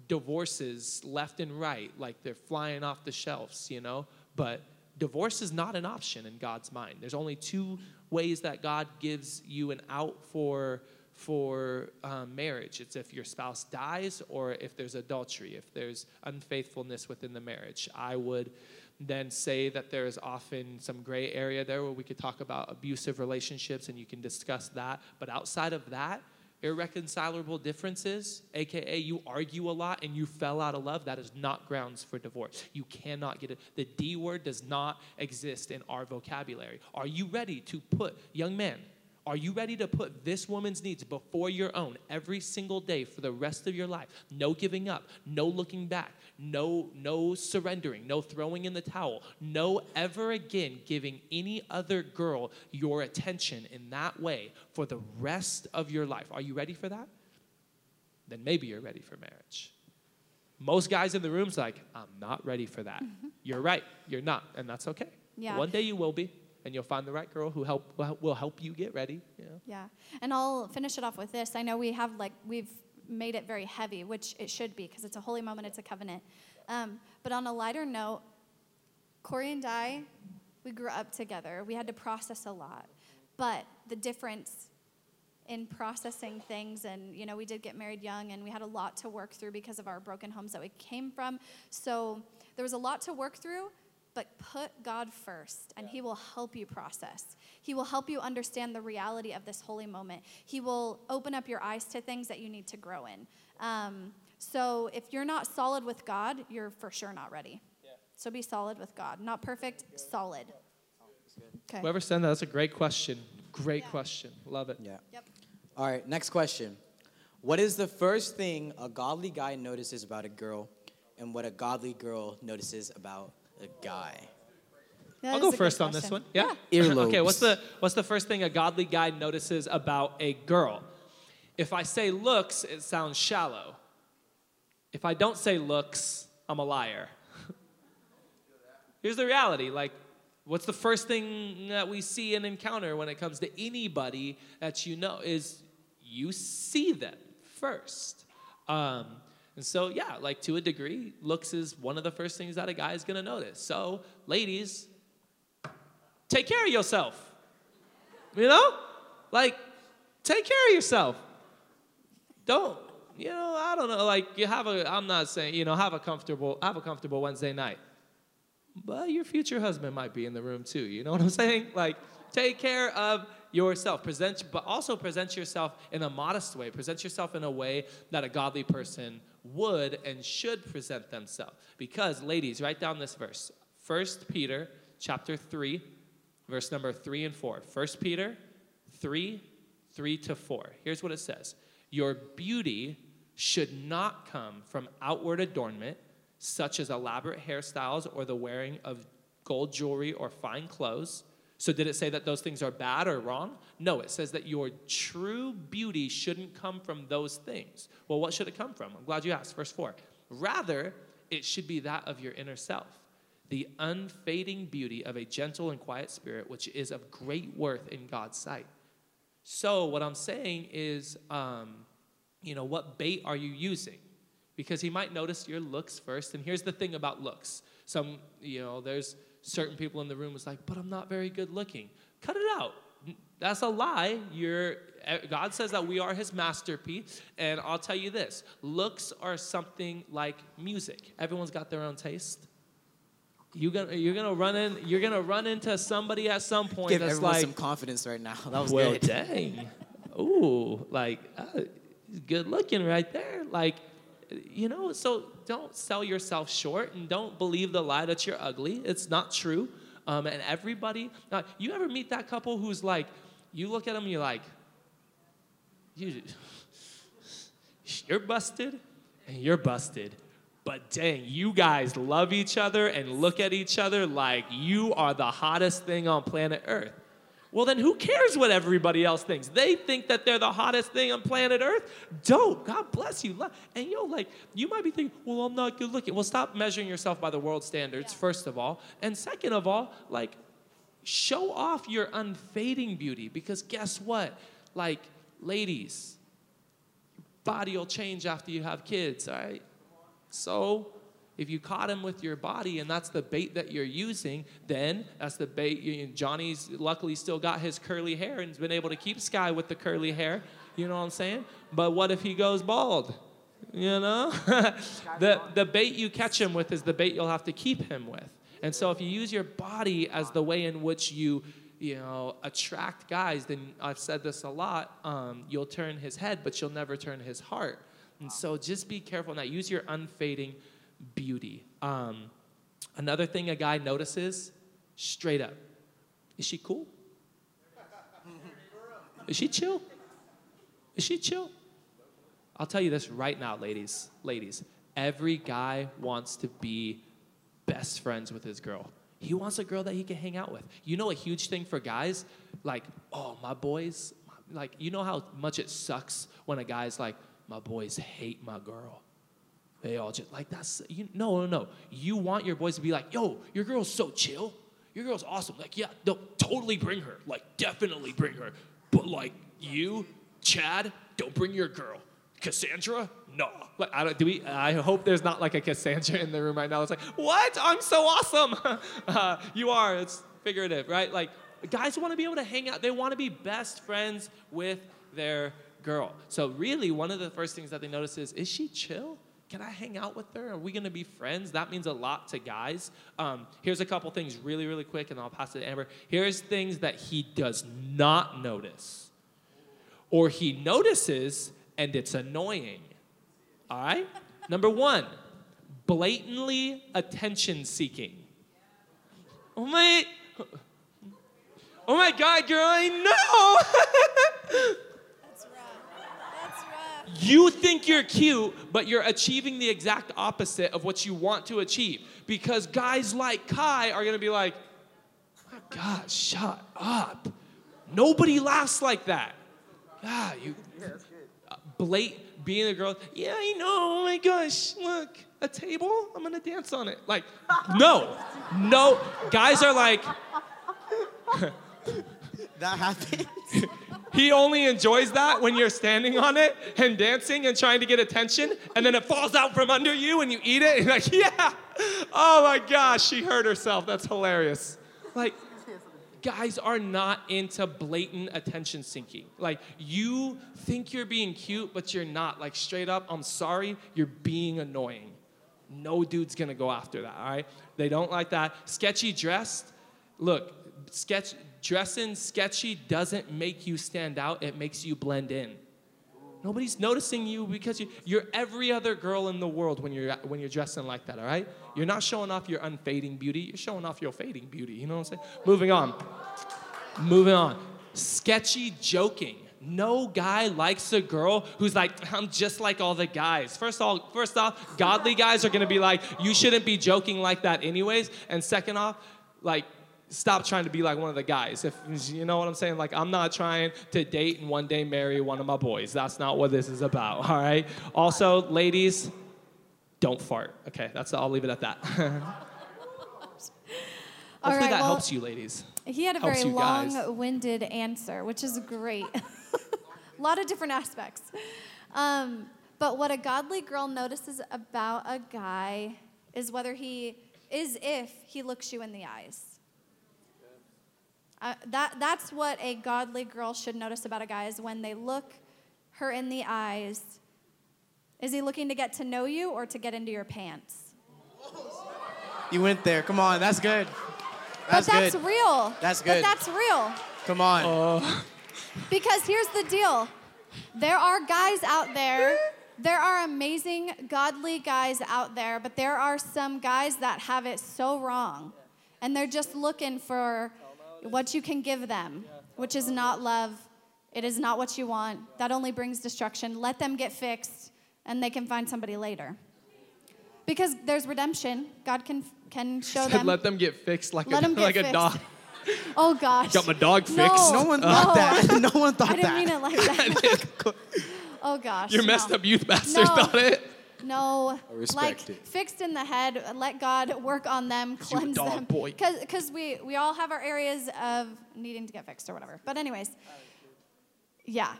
divorces left and right, like they're flying off the shelves, you know? But divorce is not an option in God's mind. There's only two ways that God gives you an out for for uh, marriage. It's if your spouse dies or if there's adultery, if there's unfaithfulness within the marriage. I would then say that there is often some gray area there where we could talk about abusive relationships and you can discuss that. But outside of that, irreconcilable differences, aka you argue a lot and you fell out of love, that is not grounds for divorce. You cannot get it. The D word does not exist in our vocabulary. Are you ready to put, young man, are you ready to put this woman's needs before your own every single day for the rest of your life? No giving up, no looking back, no no surrendering, no throwing in the towel, no ever again giving any other girl your attention in that way for the rest of your life. Are you ready for that? Then maybe you're ready for marriage. Most guys in the room's like, I'm not ready for that. Mm-hmm. You're right, you're not, and that's okay. Yeah. One day you will be. And you'll find the right girl who help will help you get ready. You know? Yeah. And I'll finish it off with this. I know we have, like, we've made it very heavy, which it should be because it's a holy moment. It's a covenant. Um, but on a lighter note, Corey and I, we grew up together. We had to process a lot. But the difference in processing things, and, you know, we did get married young, and we had a lot to work through because of our broken homes that we came from. So there was a lot to work through. But put God first, and yeah. He will help you process. He will help you understand the reality of this holy moment. He will open up your eyes to things that you need to grow in. Um, so if you're not solid with God, you're for sure not ready. Yeah. So be solid with God. Not perfect, solid. Okay. Whoever sent that, that's a great question. Great yeah. question. Love it. Yeah. Yep. All right, next question. What is the first thing a godly guy notices about a girl, and what a godly girl notices about a guy? That I'll go first on this one. Yeah. yeah. Earlobes. Okay, what's the what's the first thing a godly guy notices about a girl? If I say looks, it sounds shallow. If I don't say looks, I'm a liar. Here's the reality. Like, what's the first thing that we see and encounter when it comes to anybody that you know is you see them first. Um And so, yeah, like, to a degree, looks is one of the first things that a guy is going to notice. So, ladies, take care of yourself. You know? Like, take care of yourself. Don't, you know, I don't know, like, you have a, I'm not saying, you know, have a comfortable, have a comfortable Wednesday night. but your future husband might be in the room too. You know what I'm saying? Like, take care of yourself. Present, but also present yourself in a modest way. Present yourself in a way that a godly person would and should present themselves. Because, ladies, write down this verse. First Peter chapter three, verse number three and four. First Peter three, three to four. Here's what it says. Your beauty should not come from outward adornment, such as elaborate hairstyles or the wearing of gold jewelry or fine clothes. So did it say that those things are bad or wrong? No, it says that your true beauty shouldn't come from those things. Well, what should it come from? I'm glad you asked. Verse four. Rather, it should be that of your inner self, the unfading beauty of a gentle and quiet spirit, which is of great worth in God's sight. So what I'm saying is, um, you know, what bait are you using? Because he might notice your looks first. And here's the thing about looks. Some, you know, there's certain people in the room was like, but I'm not very good looking. Cut it out. That's a lie. You're, God says that we are his masterpiece. And I'll tell you this. Looks are something like music. Everyone's got their own taste. You're gonna you're gonna run in you're gonna run into somebody at some point. Give that's everyone like, some confidence right now. That was well, good. Well, dang. Ooh, like uh, good looking right there. Like, you know, so don't sell yourself short and don't believe the lie that you're ugly. It's not true. Um, and everybody, now, you ever meet that couple who's like, you look at them, you're like, you, you're busted and you're busted. But dang, you guys love each other and look at each other like you are the hottest thing on planet Earth. Well, then who cares what everybody else thinks? They think that they're the hottest thing on planet Earth. Dope. God bless you. And yo, like, you might be thinking, well, I'm not good looking. Well, stop measuring yourself by the world standards, yeah. First of all. And second of all, like, show off your unfading beauty. Because guess what? Like, ladies, your body will change after you have kids, all right? So if you caught him with your body and that's the bait that you're using, then that's the bait. You, Johnny's luckily still got his curly hair and has been able to keep Sky with the curly hair. You know what I'm saying? But what if he goes bald? You know? the the bait you catch him with is the bait you'll have to keep him with. And so if you use your body as the way in which you, you know, attract guys, then I've said this a lot, um, you'll turn his head, but you'll never turn his heart. And so just be careful now. Use your unfading beauty. Um, another thing a guy notices, straight up, is she cool? Is she chill? Is she chill? I'll tell you this right now, ladies. Ladies, every guy wants to be best friends with his girl. He wants a girl that he can hang out with. You know a huge thing for guys? Like, oh, my boys. Like, you know how much it sucks when a guy's like, my boys hate my girl. They all just, like, that's, you, no, no, no. You want your boys to be like, yo, your girl's so chill. Your girl's awesome. Like, yeah, no, totally bring her. Like, definitely bring her. But, like, you, Chad, don't bring your girl. Cassandra? No. Like, I don't, do we, I hope there's not, like, a Cassandra in the room right now. It's like, what? I'm so awesome. uh, you are. It's figurative, right? Like, guys want to be able to hang out. They want to be best friends with their girl. So really, one of the first things that they notice is, is she chill? Can I hang out with her? Are we going to be friends? That means a lot to guys. Um, here's a couple things really, really quick, and I'll pass it to Amber. Here's things that he does not notice, or he notices, and it's annoying. All right? Number one, blatantly attention-seeking. Oh, my, oh my God, girl, I know! You think you're cute, but you're achieving the exact opposite of what you want to achieve. Because guys like Kai are going to be like, oh my God, shut up. Nobody laughs like that. Ah, you uh, blate being a girl. Yeah, I know. Oh my gosh. Look, a table? I'm going to dance on it. Like, no. No. Guys are like. That happens. He only enjoys that when you're standing on it and dancing and trying to get attention, and then it falls out from under you and you eat it, and you're like, yeah, oh my gosh, she hurt herself. That's hilarious. Like, guys are not into blatant attention seeking. Like, you think you're being cute, but you're not. Like, straight up, I'm sorry, you're being annoying. No dude's going to go after that, all right? They don't like that. Sketchy dressed. Look, sketch dressing sketchy doesn't make you stand out. It makes you blend in. Nobody's noticing you because you, you're every other girl in the world when you're when you're dressing like that, all right? You're not showing off your unfading beauty. You're showing off your fading beauty. You know what I'm saying? Moving on. Moving on. Sketchy joking. No guy likes a girl who's like, I'm just like all the guys. First off, first off, godly guys are gonna be like, you shouldn't be joking like that anyways. And second off, like, stop trying to be like one of the guys. If you know what I'm saying? Like, I'm not trying to date and one day marry one of my boys. That's not what this is about, all right? Also, ladies, don't fart. Okay, that's I'll leave it at that. All Hopefully right, that well, helps you, ladies. He had a helps very long-winded answer, which is great. A lot of different aspects. Um, but what a godly girl notices about a guy is whether he is if he looks you in the eyes. Uh, that that's what a godly girl should notice about a guy is when they look her in the eyes. Is he looking to get to know you or to get into your pants? You went there. Come on, that's good. That's but that's good. real. That's good. But that's real. Come on. Oh. Because here's the deal. There are guys out there. There are amazing, godly guys out there, but there are some guys that have it so wrong. And they're just looking for what you can give them, which is not love. It is not what you want. That only brings destruction. Let them get fixed, and they can find somebody later. Because there's redemption. God can can show Said, them. Let them get fixed like Let a, like fixed. a dog. Oh, gosh. Got my dog fixed. No, no one thought uh, that. No one thought that. I didn't that. mean it like that. Oh, gosh. Your no. messed up youth pastor no. thought it. No. I respect like, it. Fixed in the head. Let God work on them, cleanse dog, them. Boy. Because we, we all have our areas of needing to get fixed or whatever. But anyways, yeah.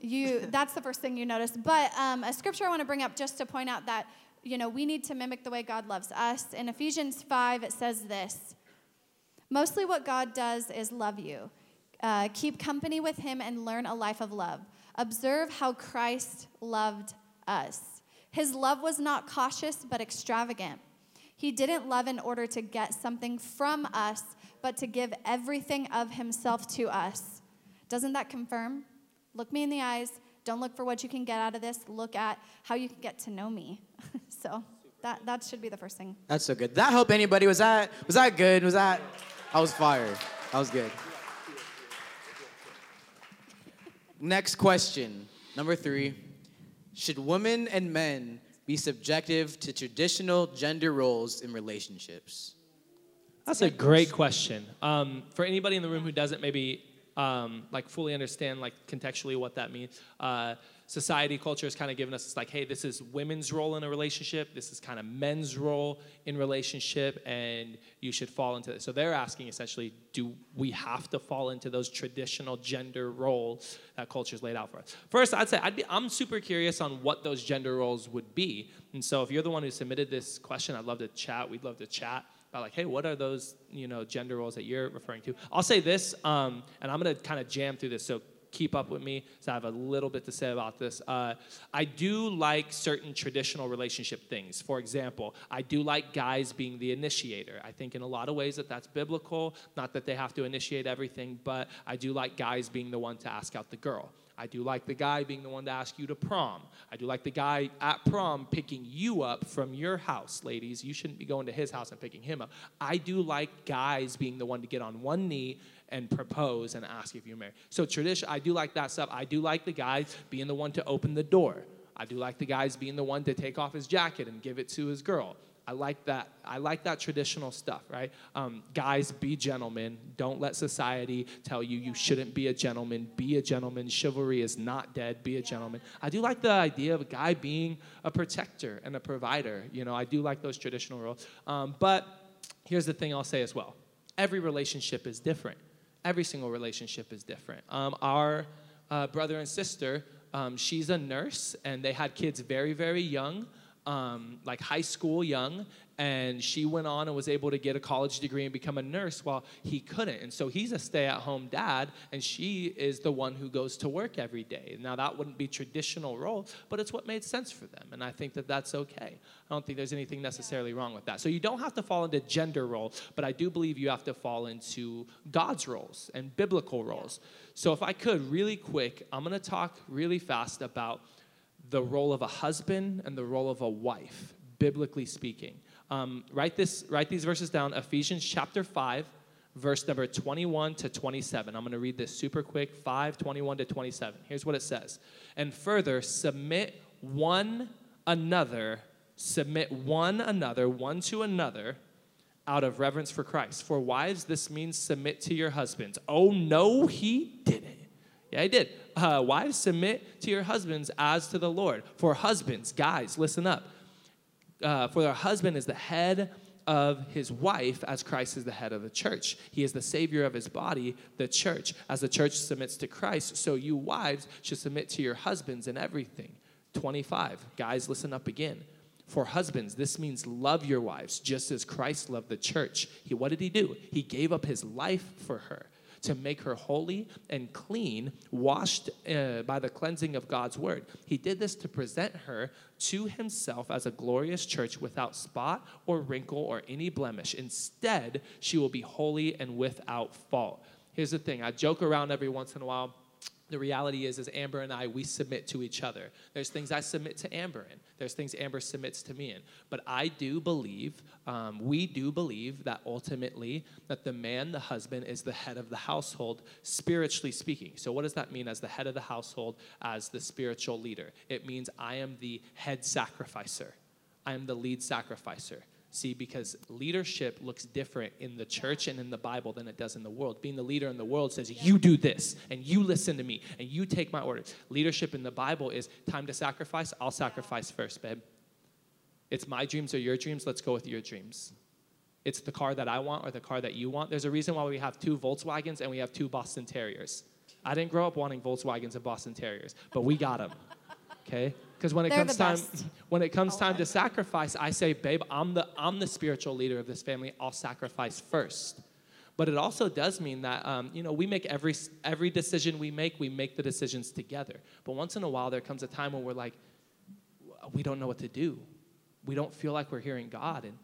you That's the first thing you notice. But um, a scripture I want to bring up just to point out that, you know, we need to mimic the way God loves us. In Ephesians five, it says this. Mostly what God does is love you. Uh, keep company with him and learn a life of love. Observe how Christ loved us. His love was not cautious but extravagant. He didn't love in order to get something from us, but to give everything of himself to us. Doesn't that confirm? Look me in the eyes. Don't look for what you can get out of this. Look at how you can get to know me. So that that should be the first thing. That's so good. Did that help anybody? Was that was that good? Was that... I was fired. That was good. Next question, number three. Should women and men be subjective to traditional gender roles in relationships? That's a great question. Um, for anybody in the room who doesn't maybe um, like fully understand like contextually what that means, uh, society, culture has kind of given us, it's like, hey, this is women's role in a relationship. This is kind of men's role in relationship, and you should fall into it. So they're asking, essentially, do we have to fall into those traditional gender roles that culture's laid out for us? First, I'd say I'd be, I'm super curious on what those gender roles would be. And so if you're the one who submitted this question, I'd love to chat. We'd love to chat about, like, hey, what are those, you know, gender roles that you're referring to? I'll say this, um, and I'm going to kind of jam through this, so keep up with me, so I have a little bit to say about this. Uh, I do like certain traditional relationship things. For example, I do like guys being the initiator. I think in a lot of ways that that's biblical, not that they have to initiate everything, but I do like guys being the one to ask out the girl. I do like the guy being the one to ask you to prom. I do like the guy at prom picking you up from your house, ladies. You shouldn't be going to his house and picking him up. I do like guys being the one to get on one knee and propose and ask if you're married. So tradition, I do like that stuff. I do like the guys being the one to open the door. I do like the guys being the one to take off his jacket and give it to his girl. I like that. I like that traditional stuff, right? Um, guys, be gentlemen. Don't let society tell you you shouldn't be a gentleman. Be a gentleman. Chivalry is not dead. Be a gentleman. I do like the idea of a guy being a protector and a provider. You know, I do like those traditional roles. Um, but here's the thing I'll say as well. Every relationship is different. Every single relationship is different. Um, our uh, brother and sister, um, she's a nurse, and they had kids very, very young. um, like high school young, and she went on and was able to get a college degree and become a nurse while he couldn't. And so he's a stay-at-home dad, and she is the one who goes to work every day. Now, that wouldn't be traditional role, but it's what made sense for them, and I think that that's okay. I don't think there's anything necessarily wrong with that. So you don't have to fall into gender role, but I do believe you have to fall into God's roles and biblical roles. So if I could, really quick, I'm going to talk really fast about the role of a husband and the role of a wife, biblically speaking. Um, write this. Write these verses down. Ephesians chapter five, verse number twenty-one to twenty-seven. I'm going to read this super quick, five, twenty-one to twenty-seven. Here's what it says. And further, submit one another, submit one another, one to another, out of reverence for Christ. For wives, this means submit to your husbands. Oh, no, he didn't. Yeah, he did. Uh, wives, submit to your husbands as to the Lord. For husbands, guys, listen up. Uh, for their husband is the head of his wife, as Christ is the head of the church. He is the savior of his body, the church. As the church submits to Christ, so you wives should submit to your husbands in everything. twenty-five. Guys, listen up again. For husbands, this means love your wives, just as Christ loved the church. He, what did he do? He gave up his life for her, to make her holy and clean, washed uh, by the cleansing of God's word. He did this to present her to himself as a glorious church without spot or wrinkle or any blemish. Instead, she will be holy and without fault. Here's the thing. I joke around every once in a while. The reality is, is Amber and I, we submit to each other. There's things I submit to Amber in. There's things Amber submits to me in. But I do believe, um, we do believe that ultimately that the man, the husband, is the head of the household, spiritually speaking. So what does that mean as the head of the household, as the spiritual leader? It means I am the head sacrificer. I am the lead sacrificer. See, because leadership looks different in the church and in the Bible than it does in the world. Being the leader in the world says, yeah, you do this, and you listen to me, and you take my orders. Leadership in the Bible is time to sacrifice. I'll sacrifice first, babe. It's my dreams or your dreams. Let's go with your dreams. It's the car that I want or the car that you want. There's a reason why we have two Volkswagens and we have two Boston Terriers. I didn't grow up wanting Volkswagens and Boston Terriers, but we got them, okay? Because when it They're comes time, when it comes time to sacrifice, I say, babe, I'm the I'm the spiritual leader of this family. I'll sacrifice first. But it also does mean that um, you know we make every every decision we make, we make the decisions together. But once in a while, there comes a time when we're like, we don't know what to do. We don't feel like we're hearing God, and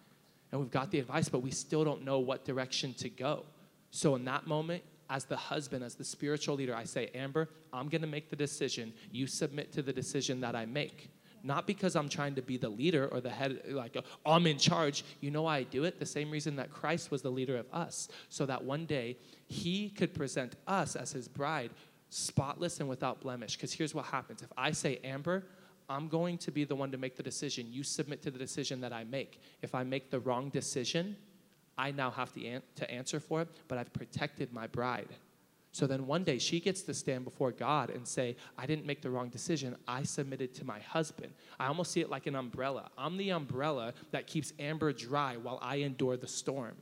and we've got the advice, but we still don't know what direction to go. So in that moment, as the husband, as the spiritual leader, I say, Amber, I'm going to make the decision. You submit to the decision that I make. Not because I'm trying to be the leader or the head, like, oh, I'm in charge. You know why I do it? The same reason that Christ was the leader of us, so that one day he could present us as his bride, spotless and without blemish. Because here's what happens. If I say, Amber, I'm going to be the one to make the decision, you submit to the decision that I make. If I make the wrong decision, I now have to, an- to answer for it, but I've protected my bride. So then one day she gets to stand before God and say, I didn't make the wrong decision. I submitted to my husband. I almost see it like an umbrella. I'm the umbrella that keeps Amber dry while I endure the storm.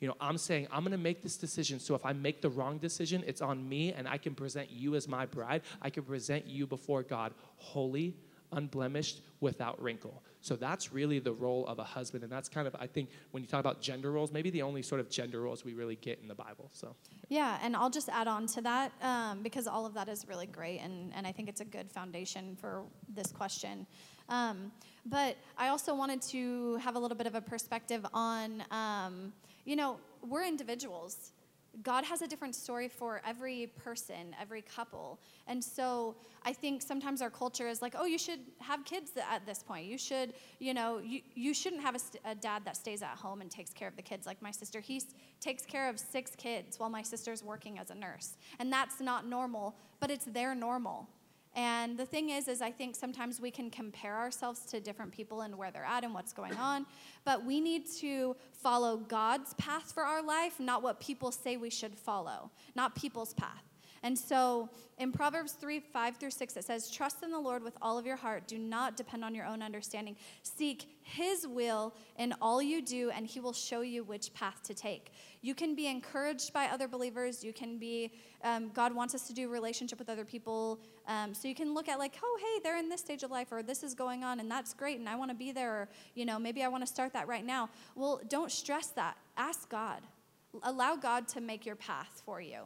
You know, I'm saying I'm going to make this decision, so if I make the wrong decision, it's on me, and I can present you as my bride. I can present you before God holy, unblemished, without wrinkle. So that's really the role of a husband, and that's kind of, I think, when you talk about gender roles, maybe the only sort of gender roles we really get in the Bible. So yeah, and I'll just add on to that um, because all of that is really great, and, and I think it's a good foundation for this question. Um, but I also wanted to have a little bit of a perspective on, um, you know, we're individuals. God has a different story for every person, every couple. And so I think sometimes our culture is like, oh, you should have kids at this point. You should, you know, you, you shouldn't have a, st- a dad that stays at home and takes care of the kids. Like my sister, he s- takes care of six kids while my sister's working as a nurse. And that's not normal, but it's their normal. And the thing is, is I think sometimes we can compare ourselves to different people and where they're at and what's going on. But we need to follow God's path for our life, not what people say we should follow, not people's path. And so in Proverbs three, five through six, it says, trust in the Lord with all of your heart. Do not depend on your own understanding. Seek his will in all you do, and he will show you which path to take. You can be encouraged by other believers. You can be, um, God wants us to do relationship with other people. Um, so you can look at like, oh, hey, they're in this stage of life, or this is going on, and that's great, and I want to be there, or, you know, maybe I want to start that right now. Well, don't stress that. Ask God. Allow God to make your path for you,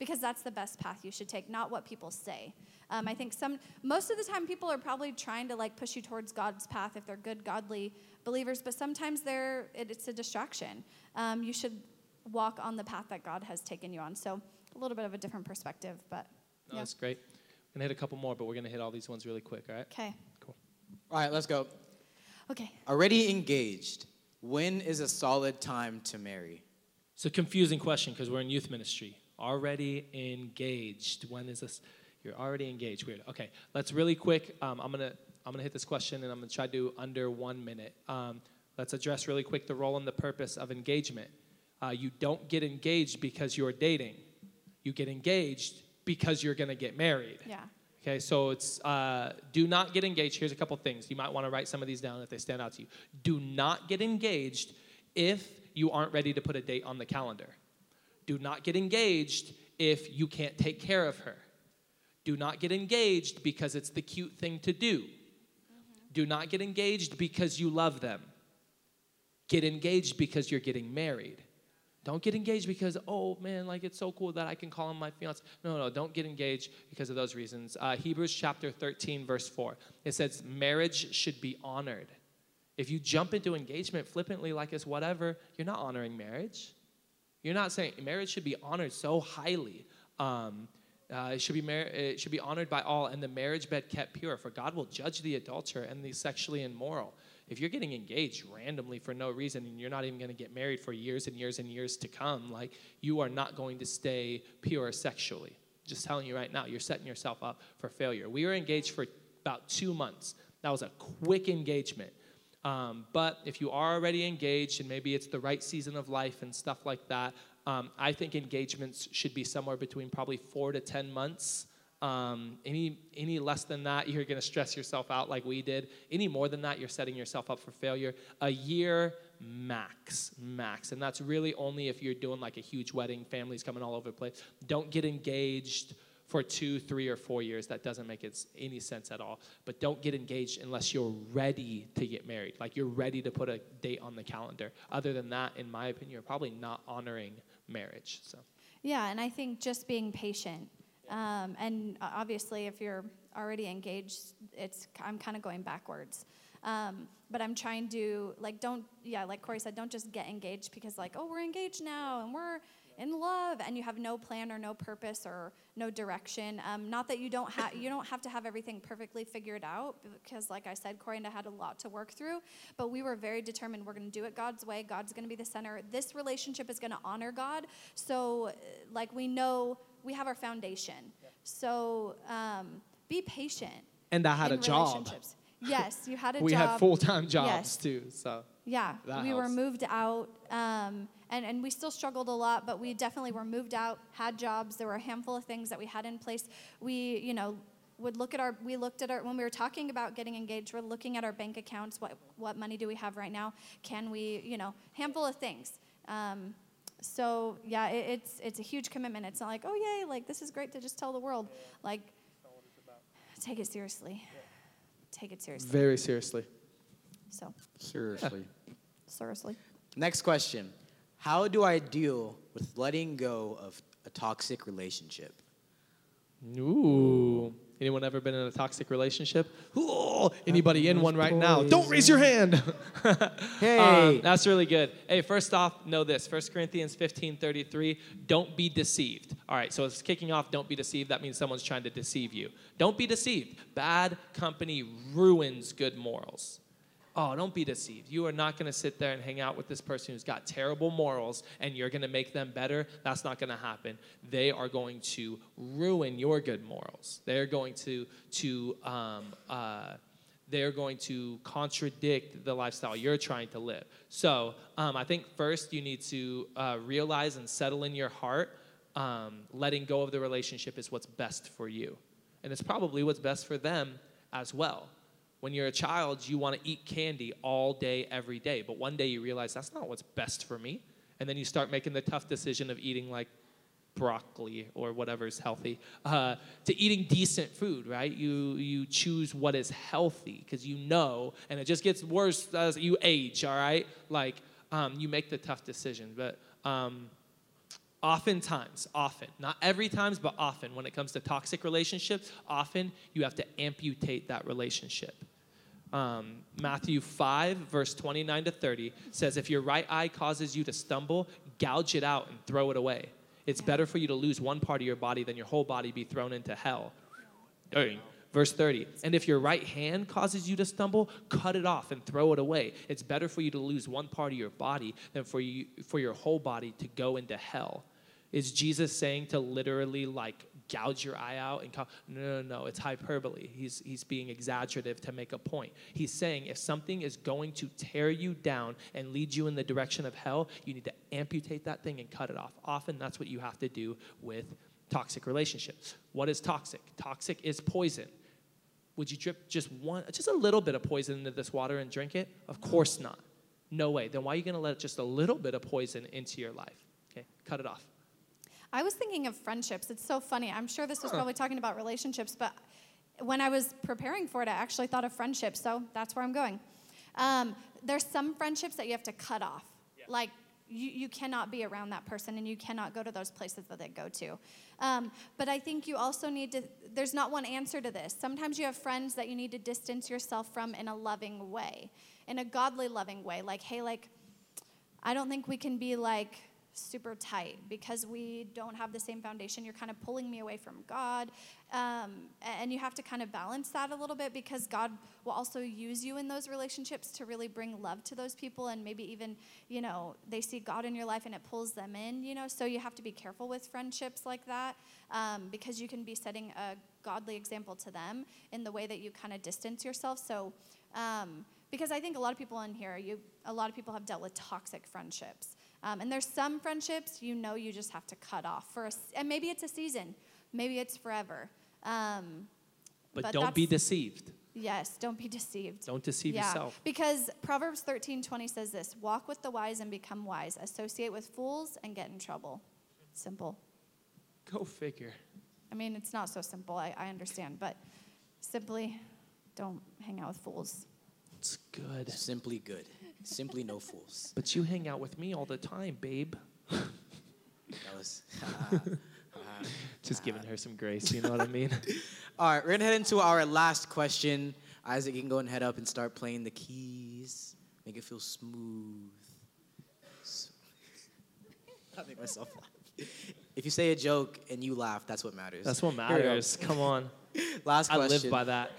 because that's the best path you should take, not what people say. Um, I think some, most of the time people are probably trying to like push you towards God's path if they're good, godly believers, but sometimes they're, it, it's a distraction. Um, you should walk on the path that God has taken you on. So a little bit of a different perspective, but no, yeah. That's great. I'm going to hit a couple more, but we're going to hit all these ones really quick, all right? Okay. Cool. All right, let's go. Okay. Already engaged. When is a solid time to marry? It's a confusing question because we're in youth ministry. Already engaged. When is this? You're already engaged. Weird. Okay, let's really quick. Um, I'm gonna I'm gonna hit this question, and I'm gonna try to do under one minute. Um, let's address really quick the role and the purpose of engagement. Uh, you don't get engaged because you're dating. You get engaged because you're gonna get married. Yeah. Okay, so it's uh, do not get engaged. Here's a couple things. You might want to write some of these down if they stand out to you. Do not get engaged if you aren't ready to put a date on the calendar. Do not get engaged if you can't take care of her. Do not get engaged because it's the cute thing to do. Mm-hmm. Do not get engaged because you love them. Get engaged because you're getting married. Don't get engaged because, oh, man, like, it's so cool that I can call him my fiancé. No, no, don't get engaged because of those reasons. Uh, Hebrews chapter thirteen, verse four. It says marriage should be honored. If you jump into engagement flippantly like it's whatever, you're not honoring marriage. You're not saying marriage should be honored so highly. Um, uh, it should be mar- it should be honored by all, and the marriage bed kept pure, for God will judge the adulterer and the sexually immoral. If you're getting engaged randomly for no reason and you're not even going to get married for years and years and years to come, like, you are not going to stay pure sexually. Just telling you right now, you're setting yourself up for failure. We were engaged for about two months. That was a quick engagement. Um, but if you are already engaged and maybe it's the right season of life and stuff like that, um, I think engagements should be somewhere between probably four to ten months. Um, any any less than that, you're going to stress yourself out like we did. Any more than that, you're setting yourself up for failure. A year max, max. And that's really only if you're doing like a huge wedding, families coming all over the place. Don't get engaged for two, three, or four years. That doesn't make it any sense at all. But don't get engaged unless you're ready to get married. Like, you're ready to put a date on the calendar. Other than that, in my opinion, you're probably not honoring marriage. So. Yeah, and I think just being patient. Um, and obviously, if you're already engaged, it's I'm kind of going backwards. Um, but I'm trying to, like, don't, yeah, like Corey said, don't just get engaged because, like, oh, we're engaged now, and we're in love, and you have no plan or no purpose or no direction. Um, not that you don't have, you don't have to have everything perfectly figured out because, like I said, Corey and I had a lot to work through, but we were very determined we're going to do it God's way. God's going to be the center. This relationship is going to honor God. So, like, we know we have our foundation. So um, be patient. And I had a job. Yes, you had a we job. We had full-time jobs, yes. too. So yeah, that we helps. Were moved out. Um, and, and we still struggled a lot, but we definitely were moved out, had jobs. There were a handful of things that we had in place. We, you know, would look at our, we looked at our, when we were talking about getting engaged, we're looking at our bank accounts. What, what money do we have right now? Can we, you know, handful of things. Um So, yeah, it, it's it's a huge commitment. It's not like, oh, yay, like, this is great to just tell the world. Like, take it seriously. Yeah. Take it seriously. Very seriously. So. Seriously. Yeah. Seriously. Next question. How do I deal with letting go of a toxic relationship? Ooh. Anyone ever been in a toxic relationship? Ooh, anybody in one right now? Don't raise your hand. Hey. Um, that's really good. Hey, first off, know this. First Corinthians fifteen thirty-three, don't be deceived. All right, so it's kicking off, don't be deceived. That means someone's trying to deceive you. Don't be deceived. Bad company ruins good morals. Oh, don't be deceived. You are not going to sit there and hang out with this person who's got terrible morals and you're going to make them better. That's not going to happen. They are going to ruin your good morals. They're going to to um, uh, they're going to contradict the lifestyle you're trying to live. So um, I think first you need to uh, realize and settle in your heart um, letting go of the relationship is what's best for you. And it's probably what's best for them as well. When you're a child, you want to eat candy all day, every day. But one day you realize that's not what's best for me. And then you start making the tough decision of eating like broccoli or whatever's healthy, uh, to eating decent food, right? You you choose what is healthy because you know, and it just gets worse as you age, all right? Like um, you make the tough decision. But um, oftentimes, often, not every times, but often when it comes to toxic relationships, often you have to amputate that relationship. Um, Matthew five, verse twenty-nine to thirty says, if your right eye causes you to stumble, gouge it out and throw it away. It's better for you to lose one part of your body than your whole body be thrown into hell. Dang. Verse thirty, and if your right hand causes you to stumble, cut it off and throw it away. It's better for you to lose one part of your body than for you for your whole body to go into hell. Is Jesus saying to literally like gouge your eye out and co- no, no, no, it's hyperbole. He's he's being exaggerative to make a point. He's saying if something is going to tear you down and lead you in the direction of hell, you need to amputate that thing and cut it off. Often that's what you have to do with toxic relationships. What is toxic? Toxic is poison. Would you drip just one, just a little bit of poison into this water and drink it? Of course not. No way. Then why are you going to let just a little bit of poison into your life? Okay, cut it off. I was thinking of friendships. It's so funny. I'm sure this was probably talking about relationships, but when I was preparing for it, I actually thought of friendships, so that's where I'm going. Um, there's some friendships that you have to cut off. Yeah. Like, you, you cannot be around that person, and you cannot go to those places that they go to. Um, but I think you also need to, there's not one answer to this. Sometimes you have friends that you need to distance yourself from in a loving way, in a godly loving way. Like, hey, like, I don't think we can be, like, super tight because we don't have the same foundation. You're kind of pulling me away from God. Um, and you have to kind of balance that a little bit because God will also use you in those relationships to really bring love to those people. And maybe even, you know, they see God in your life and it pulls them in, you know. So you have to be careful with friendships like that um, because you can be setting a godly example to them in the way that you kind of distance yourself. So um, because I think a lot of people in here, you a lot of people have dealt with toxic friendships. Um, and there's some friendships, you know, you just have to cut off for a, and maybe it's a season, maybe it's forever. Um, but, but don't be deceived. Yes, don't be deceived. Don't deceive yeah. yourself. Because Proverbs thirteen twenty says this, walk with the wise and become wise. Associate with fools and get in trouble. Simple. Go figure. I mean, it's not so simple, I, I understand. But simply don't hang out with fools. It's good. Simply good. Simply no fools. But you hang out with me all the time, babe. That was... Uh, uh, Just uh, giving her some grace, you know what I mean? All right, we're going to head into our last question. Isaac, you can go and head up and start playing the keys. Make it feel smooth. smooth. I make myself laugh. If you say a joke and you laugh, that's what matters. That's what matters. Come on. Last question. I live by that.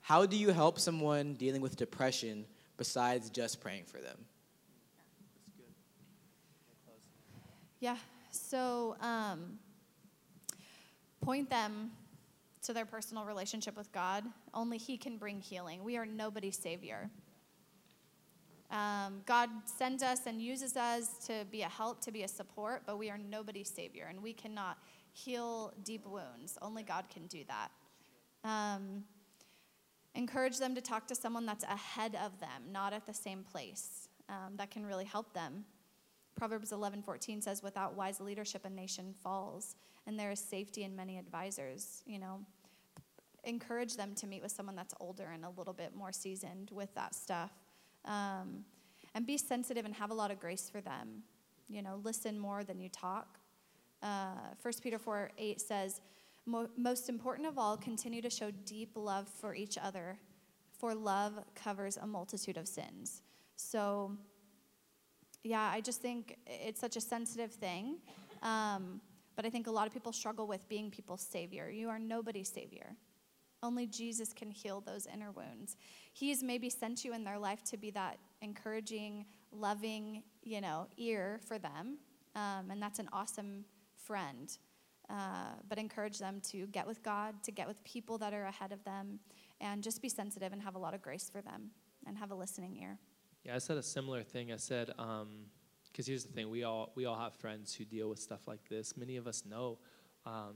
How do you help someone dealing with depression besides just praying for them? Yeah, so um, point them to their personal relationship with God. Only He can bring healing. We are nobody's savior. Um, God sends us and uses us to be a help, to be a support, but we are nobody's savior, and we cannot heal deep wounds. Only God can do that. Um, Encourage them to talk to someone that's ahead of them, not at the same place. Um, that can really help them. Proverbs eleven fourteen says, without wise leadership, a nation falls, and there is safety in many advisors. You know, encourage them to meet with someone that's older and a little bit more seasoned with that stuff. Um, and be sensitive and have a lot of grace for them. You know, listen more than you talk. Uh, First Peter four eight says, most important of all, continue to show deep love for each other, for love covers a multitude of sins. So, yeah, I just think it's such a sensitive thing, um, but I think a lot of people struggle with being people's savior. You are nobody's savior. Only Jesus can heal those inner wounds. He's maybe sent you in their life to be that encouraging, loving, you know, ear for them, um, and that's an awesome friend. Uh, but encourage them to get with God, to get with people that are ahead of them, and just be sensitive and have a lot of grace for them and have a listening ear. Yeah, I said a similar thing. I said, um, Because here's the thing, we all we all have friends who deal with stuff like this. Many of us know um,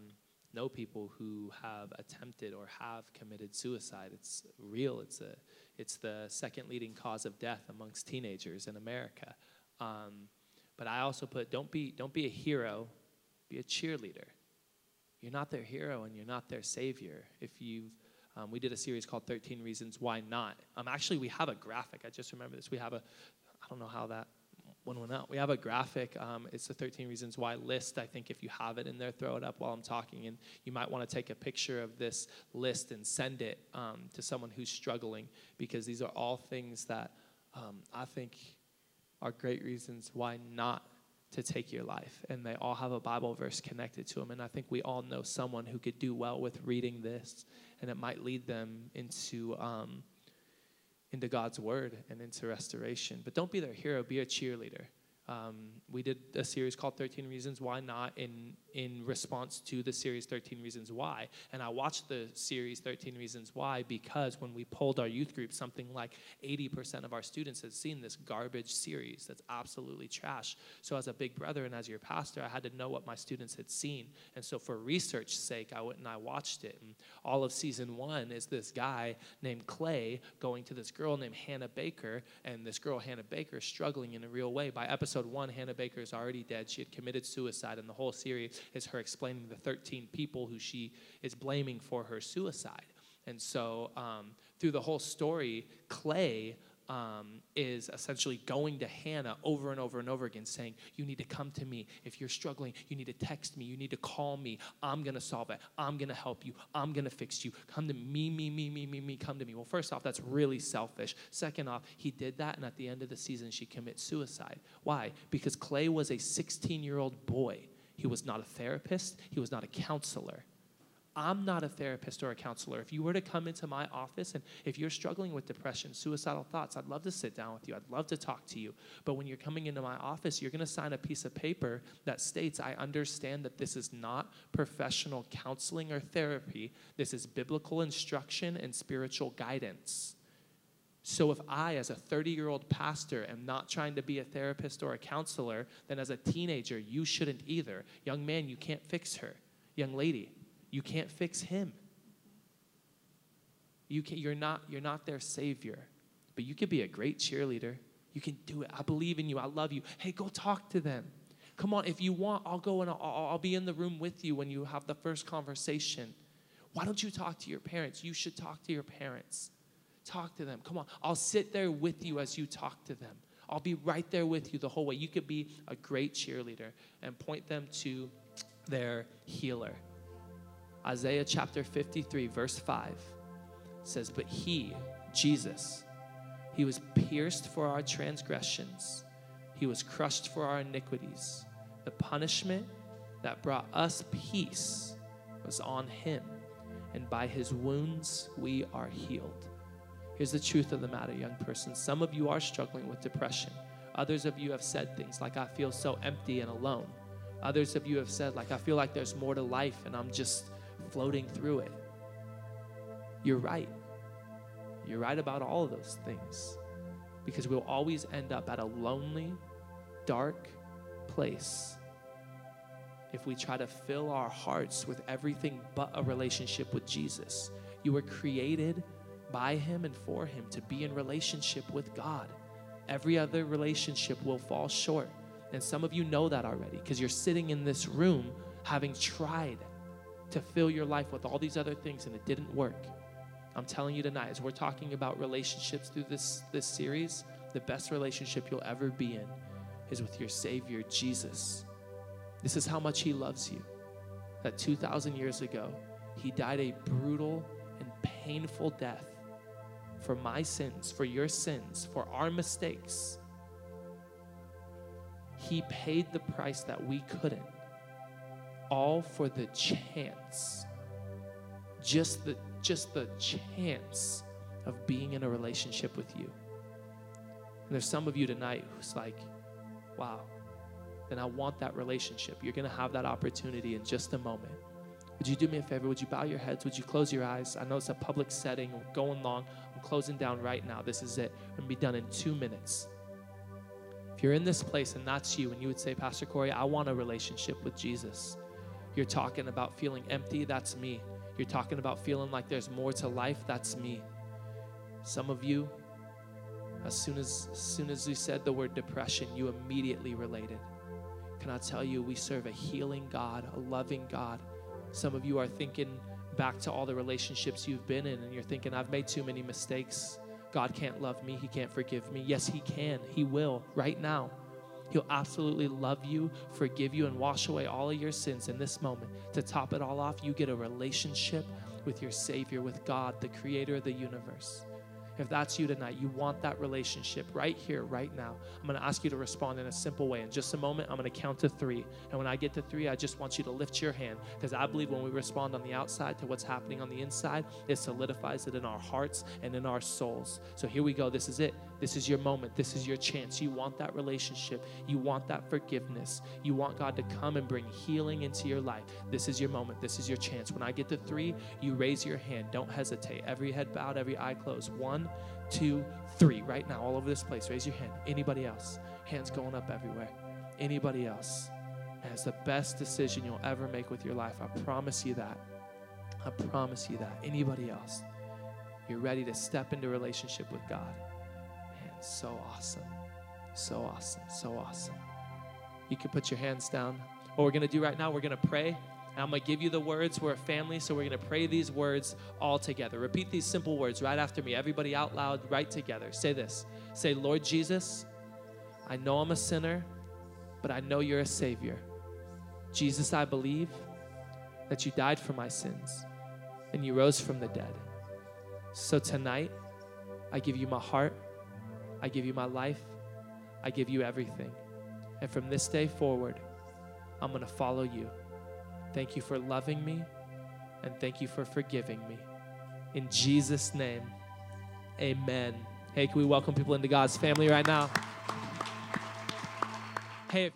know people who have attempted or have committed suicide. It's real. It's a it's the second leading cause of death amongst teenagers in America. Um, but I also put don't be don't be a hero, be a cheerleader. You're not their hero and you're not their savior. If you've um, we did a series called thirteen Reasons Why Not. Um, actually we have a graphic. I just remember this. We have a I don't know how that. One went out. We have a graphic. Um, it's the thirteen Reasons Why list. I think if you have it in there, throw it up while I'm talking. And you might want to take a picture of this list and send it um, to someone who's struggling, because these are all things that um, I think are great reasons why not to take your life. And they all have a Bible verse connected to them. And I think we all know someone who could do well with reading this, and it might lead them into... Um, into God's word and into restoration. But don't be their hero, be a cheerleader. Um, we did a series called thirteen Reasons Why Not in in response to the series thirteen Reasons Why. And I watched the series thirteen Reasons Why because when we polled our youth group, something like eighty percent of our students had seen this garbage series that's absolutely trash. So as a big brother and as your pastor, I had to know what my students had seen. And so for research's sake, I went and I watched it. And all of season one is this guy named Clay going to this girl named Hannah Baker, and this girl Hannah Baker is struggling in a real way. By episode Episode one, Hannah Baker is already dead. She had committed suicide, and the whole series is her explaining the thirteen people who she is blaming for her suicide. And so um, through the whole story, Clay um, is essentially going to Hannah over and over and over again saying, you need to come to me. If you're struggling, you need to text me. You need to call me. I'm going to solve it. I'm going to help you. I'm going to fix you. Come to me, me, me, me, me, me. Come to me. Well, first off, that's really selfish. Second off, he did that, and at the end of the season, she commits suicide. Why? Because Clay was a sixteen-year-old boy. He was not a therapist. He was not a counselor. I'm not a therapist or a counselor. If you were to come into my office and if you're struggling with depression, suicidal thoughts, I'd love to sit down with you. I'd love to talk to you. But when you're coming into my office, you're going to sign a piece of paper that states, I understand that this is not professional counseling or therapy. This is biblical instruction and spiritual guidance. So if I, as a thirty-year-old pastor, am not trying to be a therapist or a counselor, then as a teenager, you shouldn't either. Young man, you can't fix her. Young lady, you can't fix him. You can, you're not, you're not their savior, but you could be a great cheerleader. You can do it. I believe in you. I love you. Hey, go talk to them. Come on, if you want, I'll go and I'll, I'll be in the room with you when you have the first conversation. Why don't you talk to your parents? You should talk to your parents. Talk to them. Come on, I'll sit there with you as you talk to them. I'll be right there with you the whole way. You could be a great cheerleader and point them to their healer. Isaiah chapter fifty-three, verse five says, but he, Jesus, he was pierced for our transgressions. He was crushed for our iniquities. The punishment that brought us peace was on him, and by his wounds we are healed. Here's the truth of the matter, young person. Some of you are struggling with depression. Others of you have said things like, I feel so empty and alone. Others of you have said, like, I feel like there's more to life, and I'm just floating through it. You're right. You're right about all of those things, because we'll always end up at a lonely, dark place if we try to fill our hearts with everything but a relationship with Jesus. You were created by him and for him to be in relationship with God. Every other relationship will fall short, and some of you know that already because you're sitting in this room having tried to fill your life with all these other things, and it didn't work. I'm telling you tonight, as we're talking about relationships through this, this series, the best relationship you'll ever be in is with your Savior, Jesus. This is how much he loves you, that two thousand years ago, he died a brutal and painful death for my sins, for your sins, for our mistakes. He paid the price that we couldn't. All for the chance, just the just the chance of being in a relationship with you. And there's some of you tonight who's like, wow, then I want that relationship. You're going to have that opportunity in just a moment. Would you do me a favor? Would you bow your heads? Would you close your eyes? I know it's a public setting. We're going long. I'm closing down right now. This is it. I'm going to be done in two minutes. If If you're in this place and that's you, and you would say, Pastor Corey, I want a relationship with Jesus. You're talking about feeling empty, that's me. You're talking about feeling like there's more to life, that's me. Some of you, as soon as, as soon as you said the word depression, you immediately related. Can I tell you, we serve a healing God, a loving God. Some of you are thinking back to all the relationships you've been in, and you're thinking, I've made too many mistakes. God can't love me. He can't forgive me. Yes, he can. He will right now. He'll absolutely love you, forgive you, and wash away all of your sins in this moment. To top it all off, you get a relationship with your Savior, with God, the creator of the universe. If that's you tonight, you want that relationship right here, right now. I'm going to ask you to respond in a simple way. In just a moment, I'm going to count to three. And when I get to three, I just want you to lift your hand, because I believe when we respond on the outside to what's happening on the inside, it solidifies it in our hearts and in our souls. So here we go. This is it. This is your moment. This is your chance. You want that relationship. You want that forgiveness. You want God to come and bring healing into your life. This is your moment. This is your chance. When I get to three, you raise your hand. Don't hesitate. Every head bowed, every eye closed. One, two, three. Right now, all over this place, raise your hand. Anybody else? Hands going up everywhere. Anybody else? And it's the best decision you'll ever make with your life. I promise you that. I promise you that. Anybody else? You're ready to step into relationship with God. So awesome, so awesome, so awesome. You can put your hands down. What we're going to do right now, we're going to pray. And I'm going to give you the words. We're a family, so we're going to pray these words all together. Repeat these simple words right after me. Everybody out loud, right together. Say this. Say, Lord Jesus, I know I'm a sinner, but I know you're a Savior. Jesus, I believe that you died for my sins and you rose from the dead. So tonight, I give you my heart. I give you my life. I give you everything. And from this day forward, I'm going to follow you. Thank you for loving me, and thank you for forgiving me. In Jesus' name, amen. Hey, can we welcome people into God's family right now?